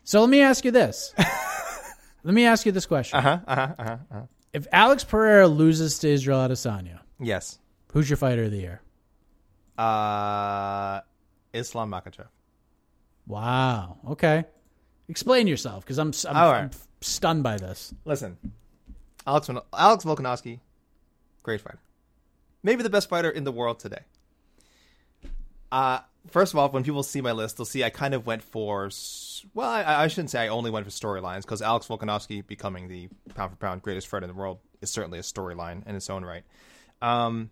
So let me ask you this. Let me ask you this question. Uh-huh, uh-huh, uh-huh, uh-huh. If Alex Pereira loses to Israel Adesanya, yes. Who's your fighter of the year? Uh, Islam Makhachev. Wow. Okay. Explain yourself, because I'm, I'm, right. I'm stunned by this. Listen, Alex Alex Volkanovski, great fighter. Maybe the best fighter in the world today. Uh, first of all, when people see my list, they'll see I kind of went for, well, I, I shouldn't say I only went for storylines, because Alex Volkanovski becoming the pound-for-pound greatest fighter in the world is certainly a storyline in its own right. Um,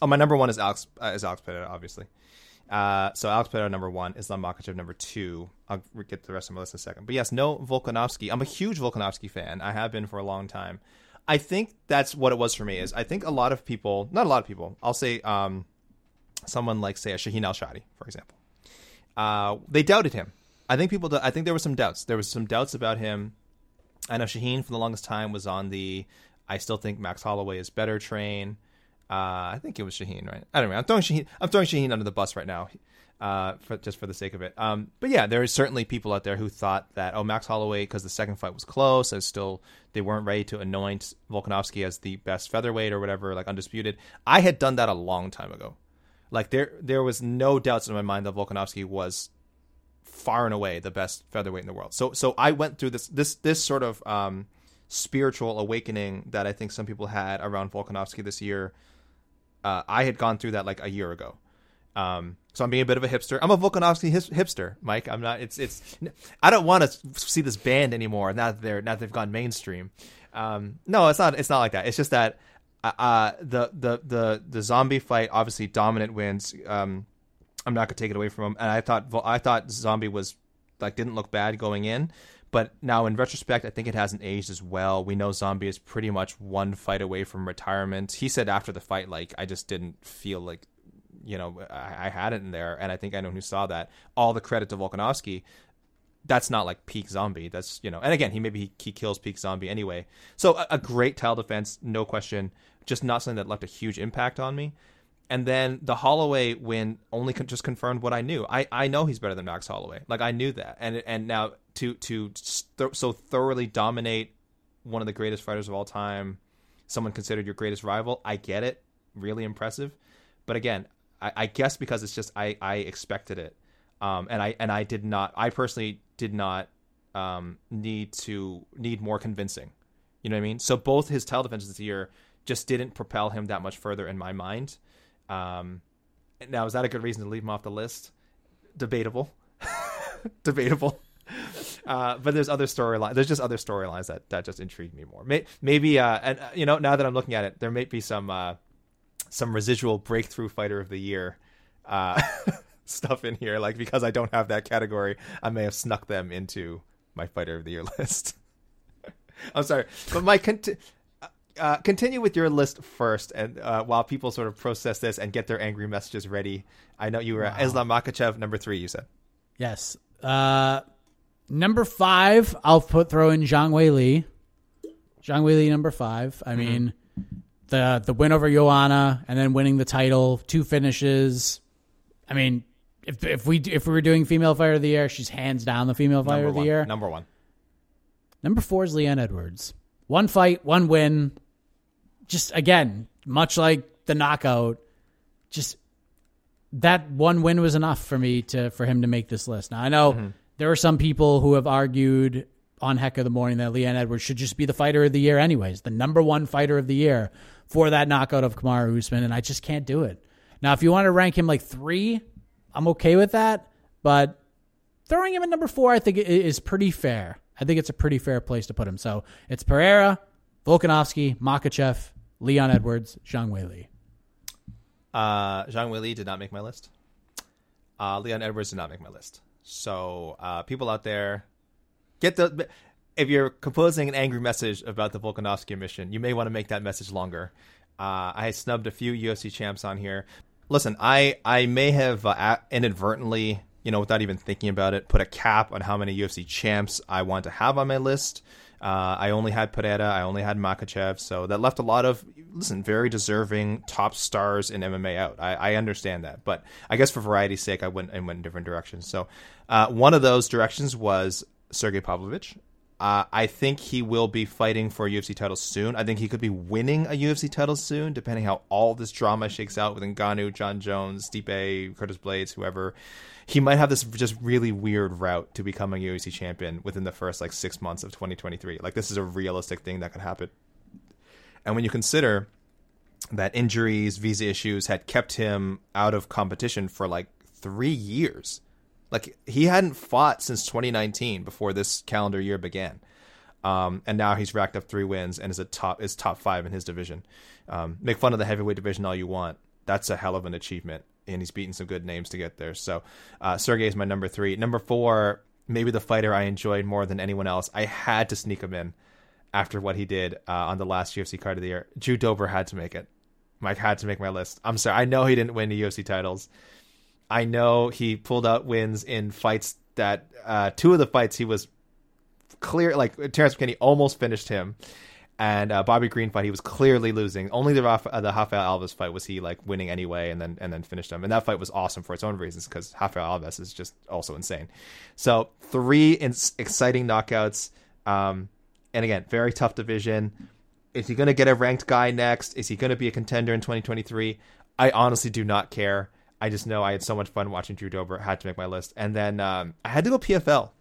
oh, my number one is Alex uh, is Alex Pereira, obviously. Uh, so Alex Pereira, number one. Islam Makhachev, number two. I'll get to the rest of my list in a second. But yes, no Volkanovski. I'm a huge Volkanovski fan. I have been for a long time. I think that's what it was for me, is I think a lot of people, not a lot of people, I'll say... Um, someone like, say, a Shaheen Al-Shadi, for example. Uh, they doubted him. I think people. I think there were some doubts. There was some doubts about him. I know Shaheen, for the longest time, was on the I still think Max Holloway is better train. Uh, I think it was Shaheen, right? I don't know. I'm throwing Shaheen, I'm throwing Shaheen under the bus right now, uh, for, just for the sake of it. Um, but yeah, there is certainly people out there who thought that, oh, Max Holloway, because the second fight was close, and still they weren't ready to anoint Volkanovski as the best featherweight or whatever, like undisputed. I had done that a long time ago. Like, there there was no doubts in my mind that Volkanovski was far and away the best featherweight in the world. So so I went through this this this sort of um, spiritual awakening that I think some people had around Volkanovski this year. Uh, I had gone through that like a year ago. Um, so I'm being a bit of a hipster. I'm a Volkanovski hipster, Mike. I'm not. It's it's. I don't want to see this band anymore. Now that they're now that they've gone mainstream. Um, no, it's not. It's not like that. It's just that. Uh, the, the, the, the zombie fight, obviously dominant wins. Um, I'm not going to take it away from him. And I thought I thought Zombie was like didn't look bad going in. But now in retrospect, I think it hasn't aged as well. We know Zombie is pretty much one fight away from retirement. He said after the fight, like, I just didn't feel like, you know, I, I had it in there. And I think anyone who saw that, all the credit to Volkanovski. That's not like peak Zombie. That's, you know, and again, he maybe he, he kills peak Zombie anyway. So a, a great title defense, no question. Just not something that left a huge impact on me. And then the Holloway win only con- just confirmed what I knew. I, I know he's better than Max Holloway. Like, I knew that. And and now to to th- so thoroughly dominate one of the greatest fighters of all time, someone considered your greatest rival, I get it. Really impressive. But again, I, I guess because it's just I, I expected it. Um, and I and I did not. I personally did not um, need to need more convincing. You know what I mean? So both his title defenses this year just didn't propel him that much further in my mind. Um, now, is that a good reason to leave him off the list? Debatable. Debatable. Uh, but there's other storylines. There's just other storylines that, that just intrigued me more. May, maybe, uh, and uh, you know, now that I'm looking at it, there may be some uh, some residual breakthrough fighter of the year uh, stuff in here. Like, because I don't have that category, I may have snuck them into my fighter of the year list. I'm sorry, but my cont- Uh, continue with your list first, and uh, while people sort of process this and get their angry messages ready. I know you were wow. Islam Makhachev, number three, you said. Yes. Uh, number five, I'll put throw in Zhang Weili. Zhang Weili, number five. I mm-hmm. mean, the the win over Joanna and then winning the title, two finishes. I mean, if if we if we were doing female fighter of the year, she's hands down the female fighter number of one. the year. Number one. Number four is Leon Edwards. One fight, one win. Just, again, much like the knockout, just that one win was enough for me to for him to make this list. Now, I know mm-hmm. there are some people who have argued on Heck of the Morning that Leon Edwards should just be the fighter of the year anyways, the number one fighter of the year for that knockout of Kamaru Usman, and I just can't do it. Now, if you want to rank him like three, I'm okay with that, but throwing him at number four I think is pretty fair. I think it's a pretty fair place to put him. So it's Pereira, Volkanovski, Makhachev, Leon Edwards, Zhang Weili. Uh, Zhang Weili did not make my list. Uh, Leon Edwards did not make my list. So uh, people out there, get the if you're composing an angry message about the Volkanovski mission, you may want to make that message longer. Uh, I snubbed a few U F C champs on here. Listen, I I may have uh, inadvertently, you know, without even thinking about it, put a cap on how many U F C champs I want to have on my list. Uh, I only had Pereira, I only had Makhachev, so that left a lot of, listen, very deserving top stars in M M A out. I, I understand that, but I guess for variety's sake, I went and went in different directions. So uh, one of those directions was Sergey Pavlovich. Uh, I think he will be fighting for a U F C title soon. I think he could be winning a U F C title soon, depending how all this drama shakes out with Ngannou, John Jones, Stipe, Curtis Blaydes, whoever. He might have this just really weird route to becoming a U F C champion within the first like six months of twenty twenty-three. Like, this is a realistic thing that could happen. And when you consider that injuries, visa issues had kept him out of competition for like three years. Like, he hadn't fought since twenty nineteen before this calendar year began. Um, and now he's racked up three wins and is a top is top five in his division. Um, make fun of the heavyweight division all you want. That's a hell of an achievement. And he's beaten some good names to get there. So uh, Sergey is my number three. Number four, maybe the fighter I enjoyed more than anyone else. I had to sneak him in after what he did uh, on the last U F C card of the year. Drew Dober had to make it. Mike had to make my list. I'm sorry. I know he didn't win the U F C titles. I know he pulled out wins in fights that uh, two of the fights he was clear, like Terrence McKinney almost finished him, and uh, Bobby Green fight he was clearly losing. Only the Rafa, uh, the Rafael Alves fight was he like winning anyway, and then and then finished him. And that fight was awesome for its own reasons because Rafael Alves is just also insane. So three in- exciting knockouts, um, and again, very tough division. Is he going to get a ranked guy next? Is he going to be a contender in twenty twenty-three? I honestly do not care. I just know I had so much fun watching Drew Dober. I had to make my list. And then um, I had to go P F L.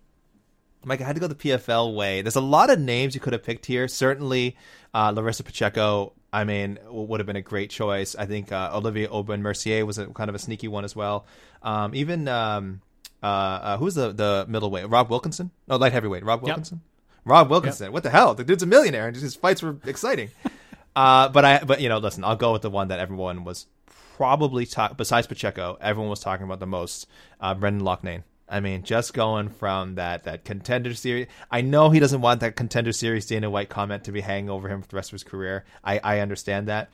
Mike, I had to go the P F L way. There's a lot of names you could have picked here. Certainly, uh, Larissa Pacheco, I mean, would have been a great choice. I think uh, Olivier Aubin-Mercier was a, kind of a sneaky one as well. Um, even, um, uh, uh, who's the, the middleweight? Rob Wilkinson? No, light heavyweight. Rob Wilkinson? Yep. Rob Wilkinson. Yep. What the hell? The dude's a millionaire, and his fights were exciting. uh, but, I, but, you know, listen, I'll go with the one that everyone was probably, talk, besides Pacheco, everyone was talking about the most, uh, Brendan Loughnane. I mean, just going from that, that contender series. I know he doesn't want that contender series Dana White comment to be hanging over him for the rest of his career. I, I understand that.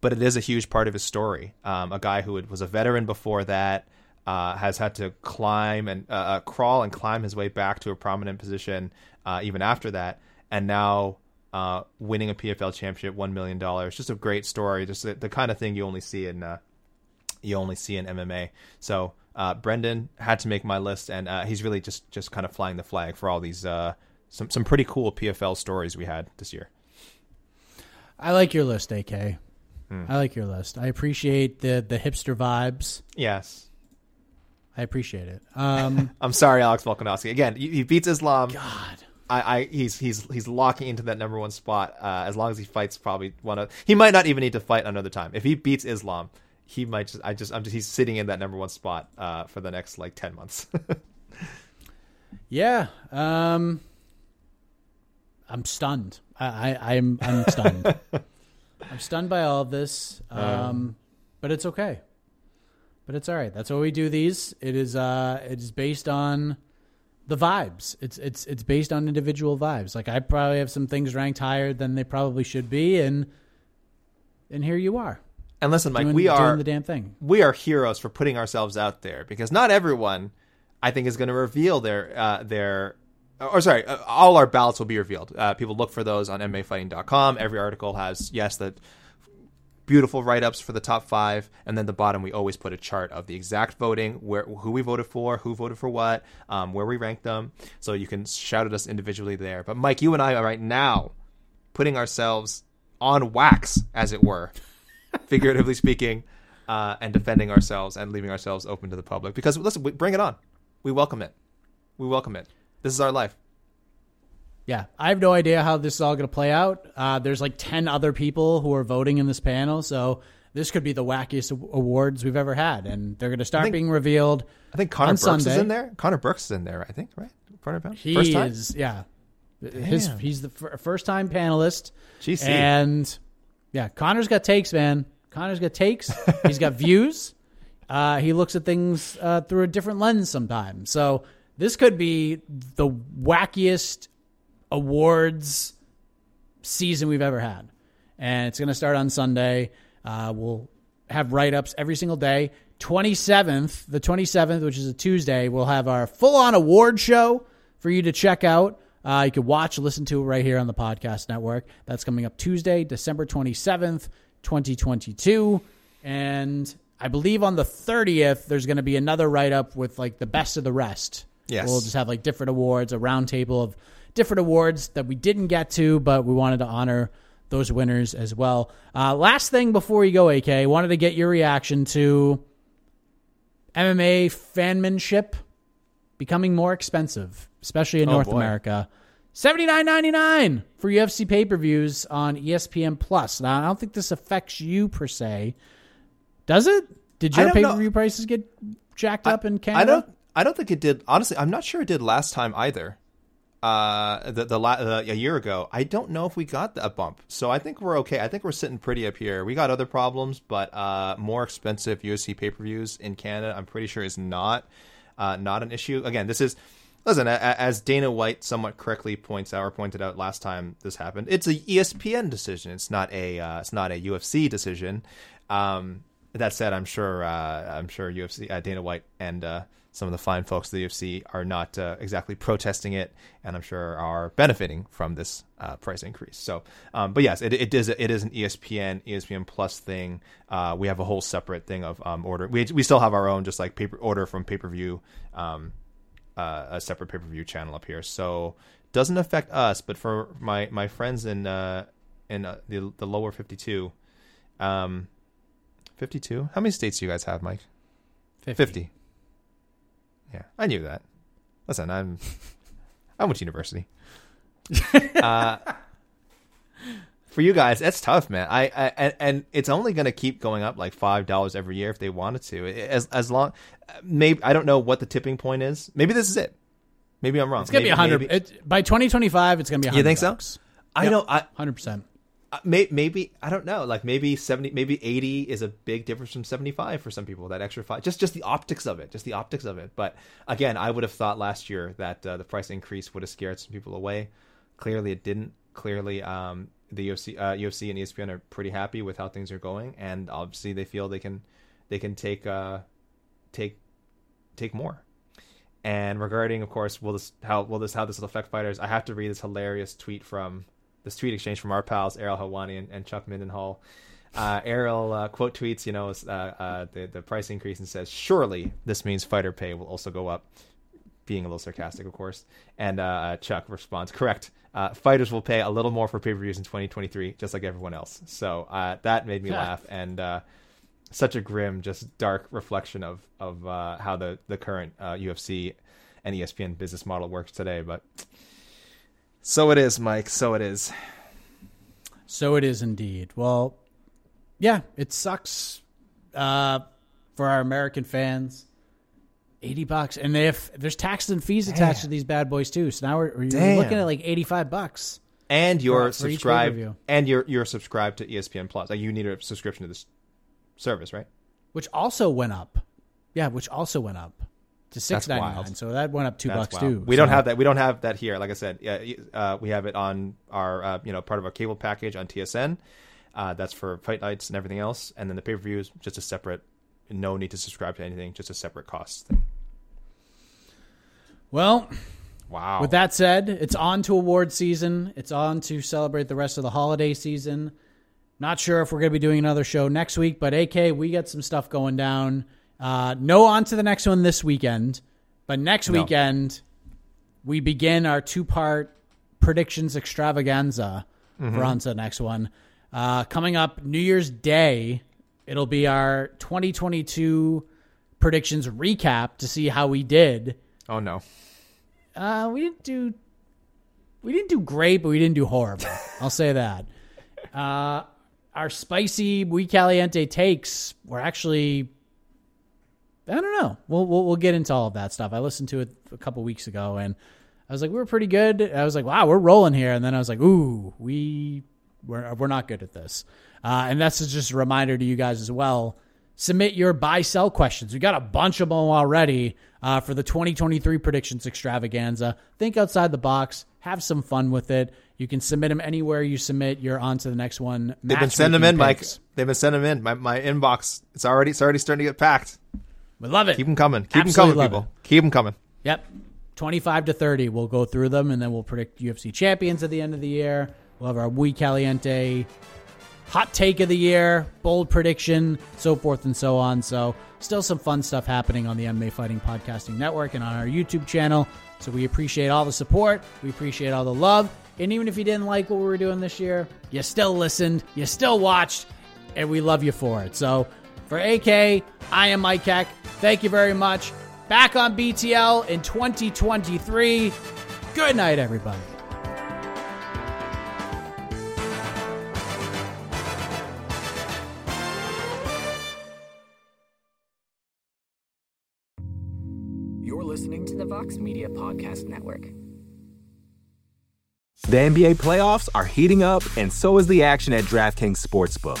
But it is a huge part of his story. Um, a guy who was a veteran before that, uh, has had to climb and uh, crawl and climb his way back to a prominent position uh, even after that. And now uh, winning a P F L championship, one million dollars. Just a great story. Just the, the kind of thing you only see in uh, you only see in M M A. So... Uh, Brendan had to make my list, and uh, he's really just, just kind of flying the flag for all these uh, some some pretty cool P F L stories we had this year. I like your list, A K. Mm. I like your list. I appreciate the the hipster vibes. Yes, I appreciate it. Um, I'm sorry, Alex Volkanovsky. Again, he beats Islam. God, I, I he's he's he's locking into that number one spot uh, as long as he fights. Probably one of he might not even need to fight another time if he beats Islam. He might just, I just, I'm just, he's sitting in that number one spot uh, for the next like ten months. yeah. Um, I'm stunned. I, I, I'm, I'm stunned. I'm stunned by all of this. Um, um, but it's okay. But it's all right. That's why we do these. It is, uh, it is based on the vibes. It's, it's, it's based on individual vibes. Like I probably have some things ranked higher than they probably should be. And, and here you are. And listen, Mike, doing, we are the damn thing. We are heroes for putting ourselves out there because not everyone, I think, is going to reveal their uh, their or sorry, all our ballots will be revealed. Uh, people look for those on M M A fighting dot com. Every article has yes, the beautiful write ups for the top five, and then the bottom we always put a chart of the exact voting, where who we voted for, who voted for what, um, where we ranked them. So you can shout at us individually there. But Mike, you and I are right now putting ourselves on wax, as it were. Figuratively speaking, uh, and defending ourselves and leaving ourselves open to the public. Because, listen, we bring it on. We welcome it. We welcome it. This is our life. Yeah. I have no idea how this is all going to play out. Uh, there's like ten other people who are voting in this panel, so this could be the wackiest awards we've ever had, and they're going to start think, being revealed I think Connor on Brooks Sunday. Is in there. Connor Brooks is in there, I think, right? He first time? is, yeah. His, he's the f- first-time panelist. G C. And... Yeah, Connor's got takes, man. Connor's got takes. He's got views. Uh, he looks at things uh, through a different lens sometimes. So this could be the wackiest awards season we've ever had. And it's going to start on Sunday. Uh, we'll have write-ups every single day. twenty-seventh, the twenty-seventh, which is a Tuesday, we'll have our full-on award show for you to check out. Uh, you can watch, listen to it right here on the podcast network. That's coming up Tuesday, December twenty-seventh, twenty twenty-two. And I believe on the thirtieth, there's going to be another write-up with like the best of the rest. Yes. We'll just have like different awards, a round table of different awards that we didn't get to, but we wanted to honor those winners as well. Uh, last thing before you go, A K, wanted to get your reaction to M M A fanmanship becoming more expensive, especially in oh, North boy. America. seventy-nine ninety-nine for U F C pay-per-views on E S P N Plus. Now, I don't think this affects you per se. Does it? Did your pay-per-view know. prices get jacked I, up in Canada? I don't I don't think it did. Honestly, I'm not sure it did last time either. Uh the the, la, the a year ago. I don't know if we got a bump. So I think we're okay. I think we're sitting pretty up here. We got other problems, but uh more expensive U F C pay-per-views in Canada, I'm pretty sure is not uh, not an issue. Again, this is Listen, as Dana White somewhat correctly points out or pointed out last time this happened, it's an E S P N decision. It's not a uh, it's not a U F C decision. Um, that said, I'm sure uh, I'm sure U F C uh, Dana White and uh, some of the fine folks at the U F C are not uh, exactly protesting it, and I'm sure are benefiting from this uh, price increase. So, um, but yes, it it is it is an E S P N E S P N Plus thing. Uh, we have a whole separate thing of um, order. We we still have our own just like paper order from pay per view. Um, Uh, a separate pay-per-view channel up here, so doesn't affect us, but for my my friends in uh in uh, the the lower fifty-two, um fifty-two, how many states do you guys have, Mike? Fifty. Yeah, I knew that. Listen, i'm i went to university. uh For you guys, that's tough, man. I, I and, and it's only going to keep going up like five dollars every year if they wanted to. As as long, maybe I don't know what the tipping point is. Maybe this is it. Maybe I'm wrong. It's going to be a hundred by twenty twenty-five. It's going to be a hundred. You think so? Bucks. I yep, don't. Hundred percent. Maybe, I don't know, like maybe seventy, maybe eighty is a big difference from seventy-five for some people, that extra five, just just the optics of it, just the optics of it. But again, I would have thought last year that uh, the price increase would have scared some people away. Clearly it didn't. Clearly um, the U F C, uh, U F C and E S P N are pretty happy with how things are going. And obviously they feel they can, they can take, uh, take, take more. And regarding, of course, will this, how will this, how this will affect fighters? I have to read this hilarious tweet from, this tweet exchange from our pals, Errol Hawani and, and Chuck Mindenhall. Uh, Errol uh, quote tweets, you know, uh, uh, the, the price increase and says, surely this means fighter pay will also go up. Being a little sarcastic, of course. And uh, Chuck responds, correct. Uh, fighters will pay a little more for pay-per-views in twenty twenty-three, just like everyone else. So uh, that made me yeah. laugh. And uh, such a grim, just dark reflection of, of uh, how the, the current uh, U F C and E S P N business model works today. But... so it is, Mike. So it is. So it is indeed. Well, yeah, it sucks uh, for our American fans. eighty bucks. And they have, there's taxes and fees attached Damn. to these bad boys, too. So now we're, we're looking at like eighty-five bucks. And you're for, subscribed for and you're you're subscribed to E S P N Plus. Like you need a subscription to this service, right? Which also went up. Yeah, which also went up. To six ninety-nine, so that went up two That's bucks wild. too. We so. don't have that. We don't have that here. Like I said, yeah, uh, we have it on our, uh, you know, part of our cable package on T S N. Uh, that's for fight nights and everything else, and then the pay per view is just a separate. No need to subscribe to anything. Just a separate cost thing. Well, wow. With that said, it's on to award season. It's on to celebrate the rest of the holiday season. Not sure if we're going to be doing another show next week, but A K, we got some stuff going down. Uh, no on to the next one this weekend, but next no. weekend we begin our two-part predictions extravaganza mm-hmm. for on to the next one. Uh, coming up New Year's Day, it'll be our twenty twenty-two predictions recap to see how we did. Oh no, uh, we didn't do we didn't do great, but we didn't do horrible. I'll say that. Uh, our spicy Muy Caliente takes were actually. I don't know. We'll, we'll we'll get into all of that stuff. I listened to it a couple weeks ago, and I was like, we were pretty good. I was like, wow, we're rolling here. And then I was like, ooh, we, we're, we're not good at this. Uh, and that's just a reminder to you guys as well. Submit your buy-sell questions. We got a bunch of them already uh, for the twenty twenty-three predictions extravaganza. Think outside the box. Have some fun with it. You can submit them anywhere you submit. You're on to the next one. They've been sending them in, picks. Mike. They've been sending them in. My my inbox, it's already it's already starting to get packed. We love it. Keep them coming. Keep Absolutely them coming, people. It. Keep them coming. Yep. twenty-five to thirty. We'll go through them, and then we'll predict U F C champions at the end of the year. We'll have our Muy Caliente hot take of the year, bold prediction, so forth and so on. So still some fun stuff happening on the M M A Fighting Podcasting Network and on our YouTube channel. So we appreciate all the support. We appreciate all the love. And even if you didn't like what we were doing this year, you still listened, you still watched, and we love you for it. So... for A K, I am Mike Heck. Thank you very much. Back on B T L in twenty twenty-three. Good night, everybody. You're listening to the Vox Media Podcast Network. The N B A playoffs are heating up, and so is the action at DraftKings Sportsbook,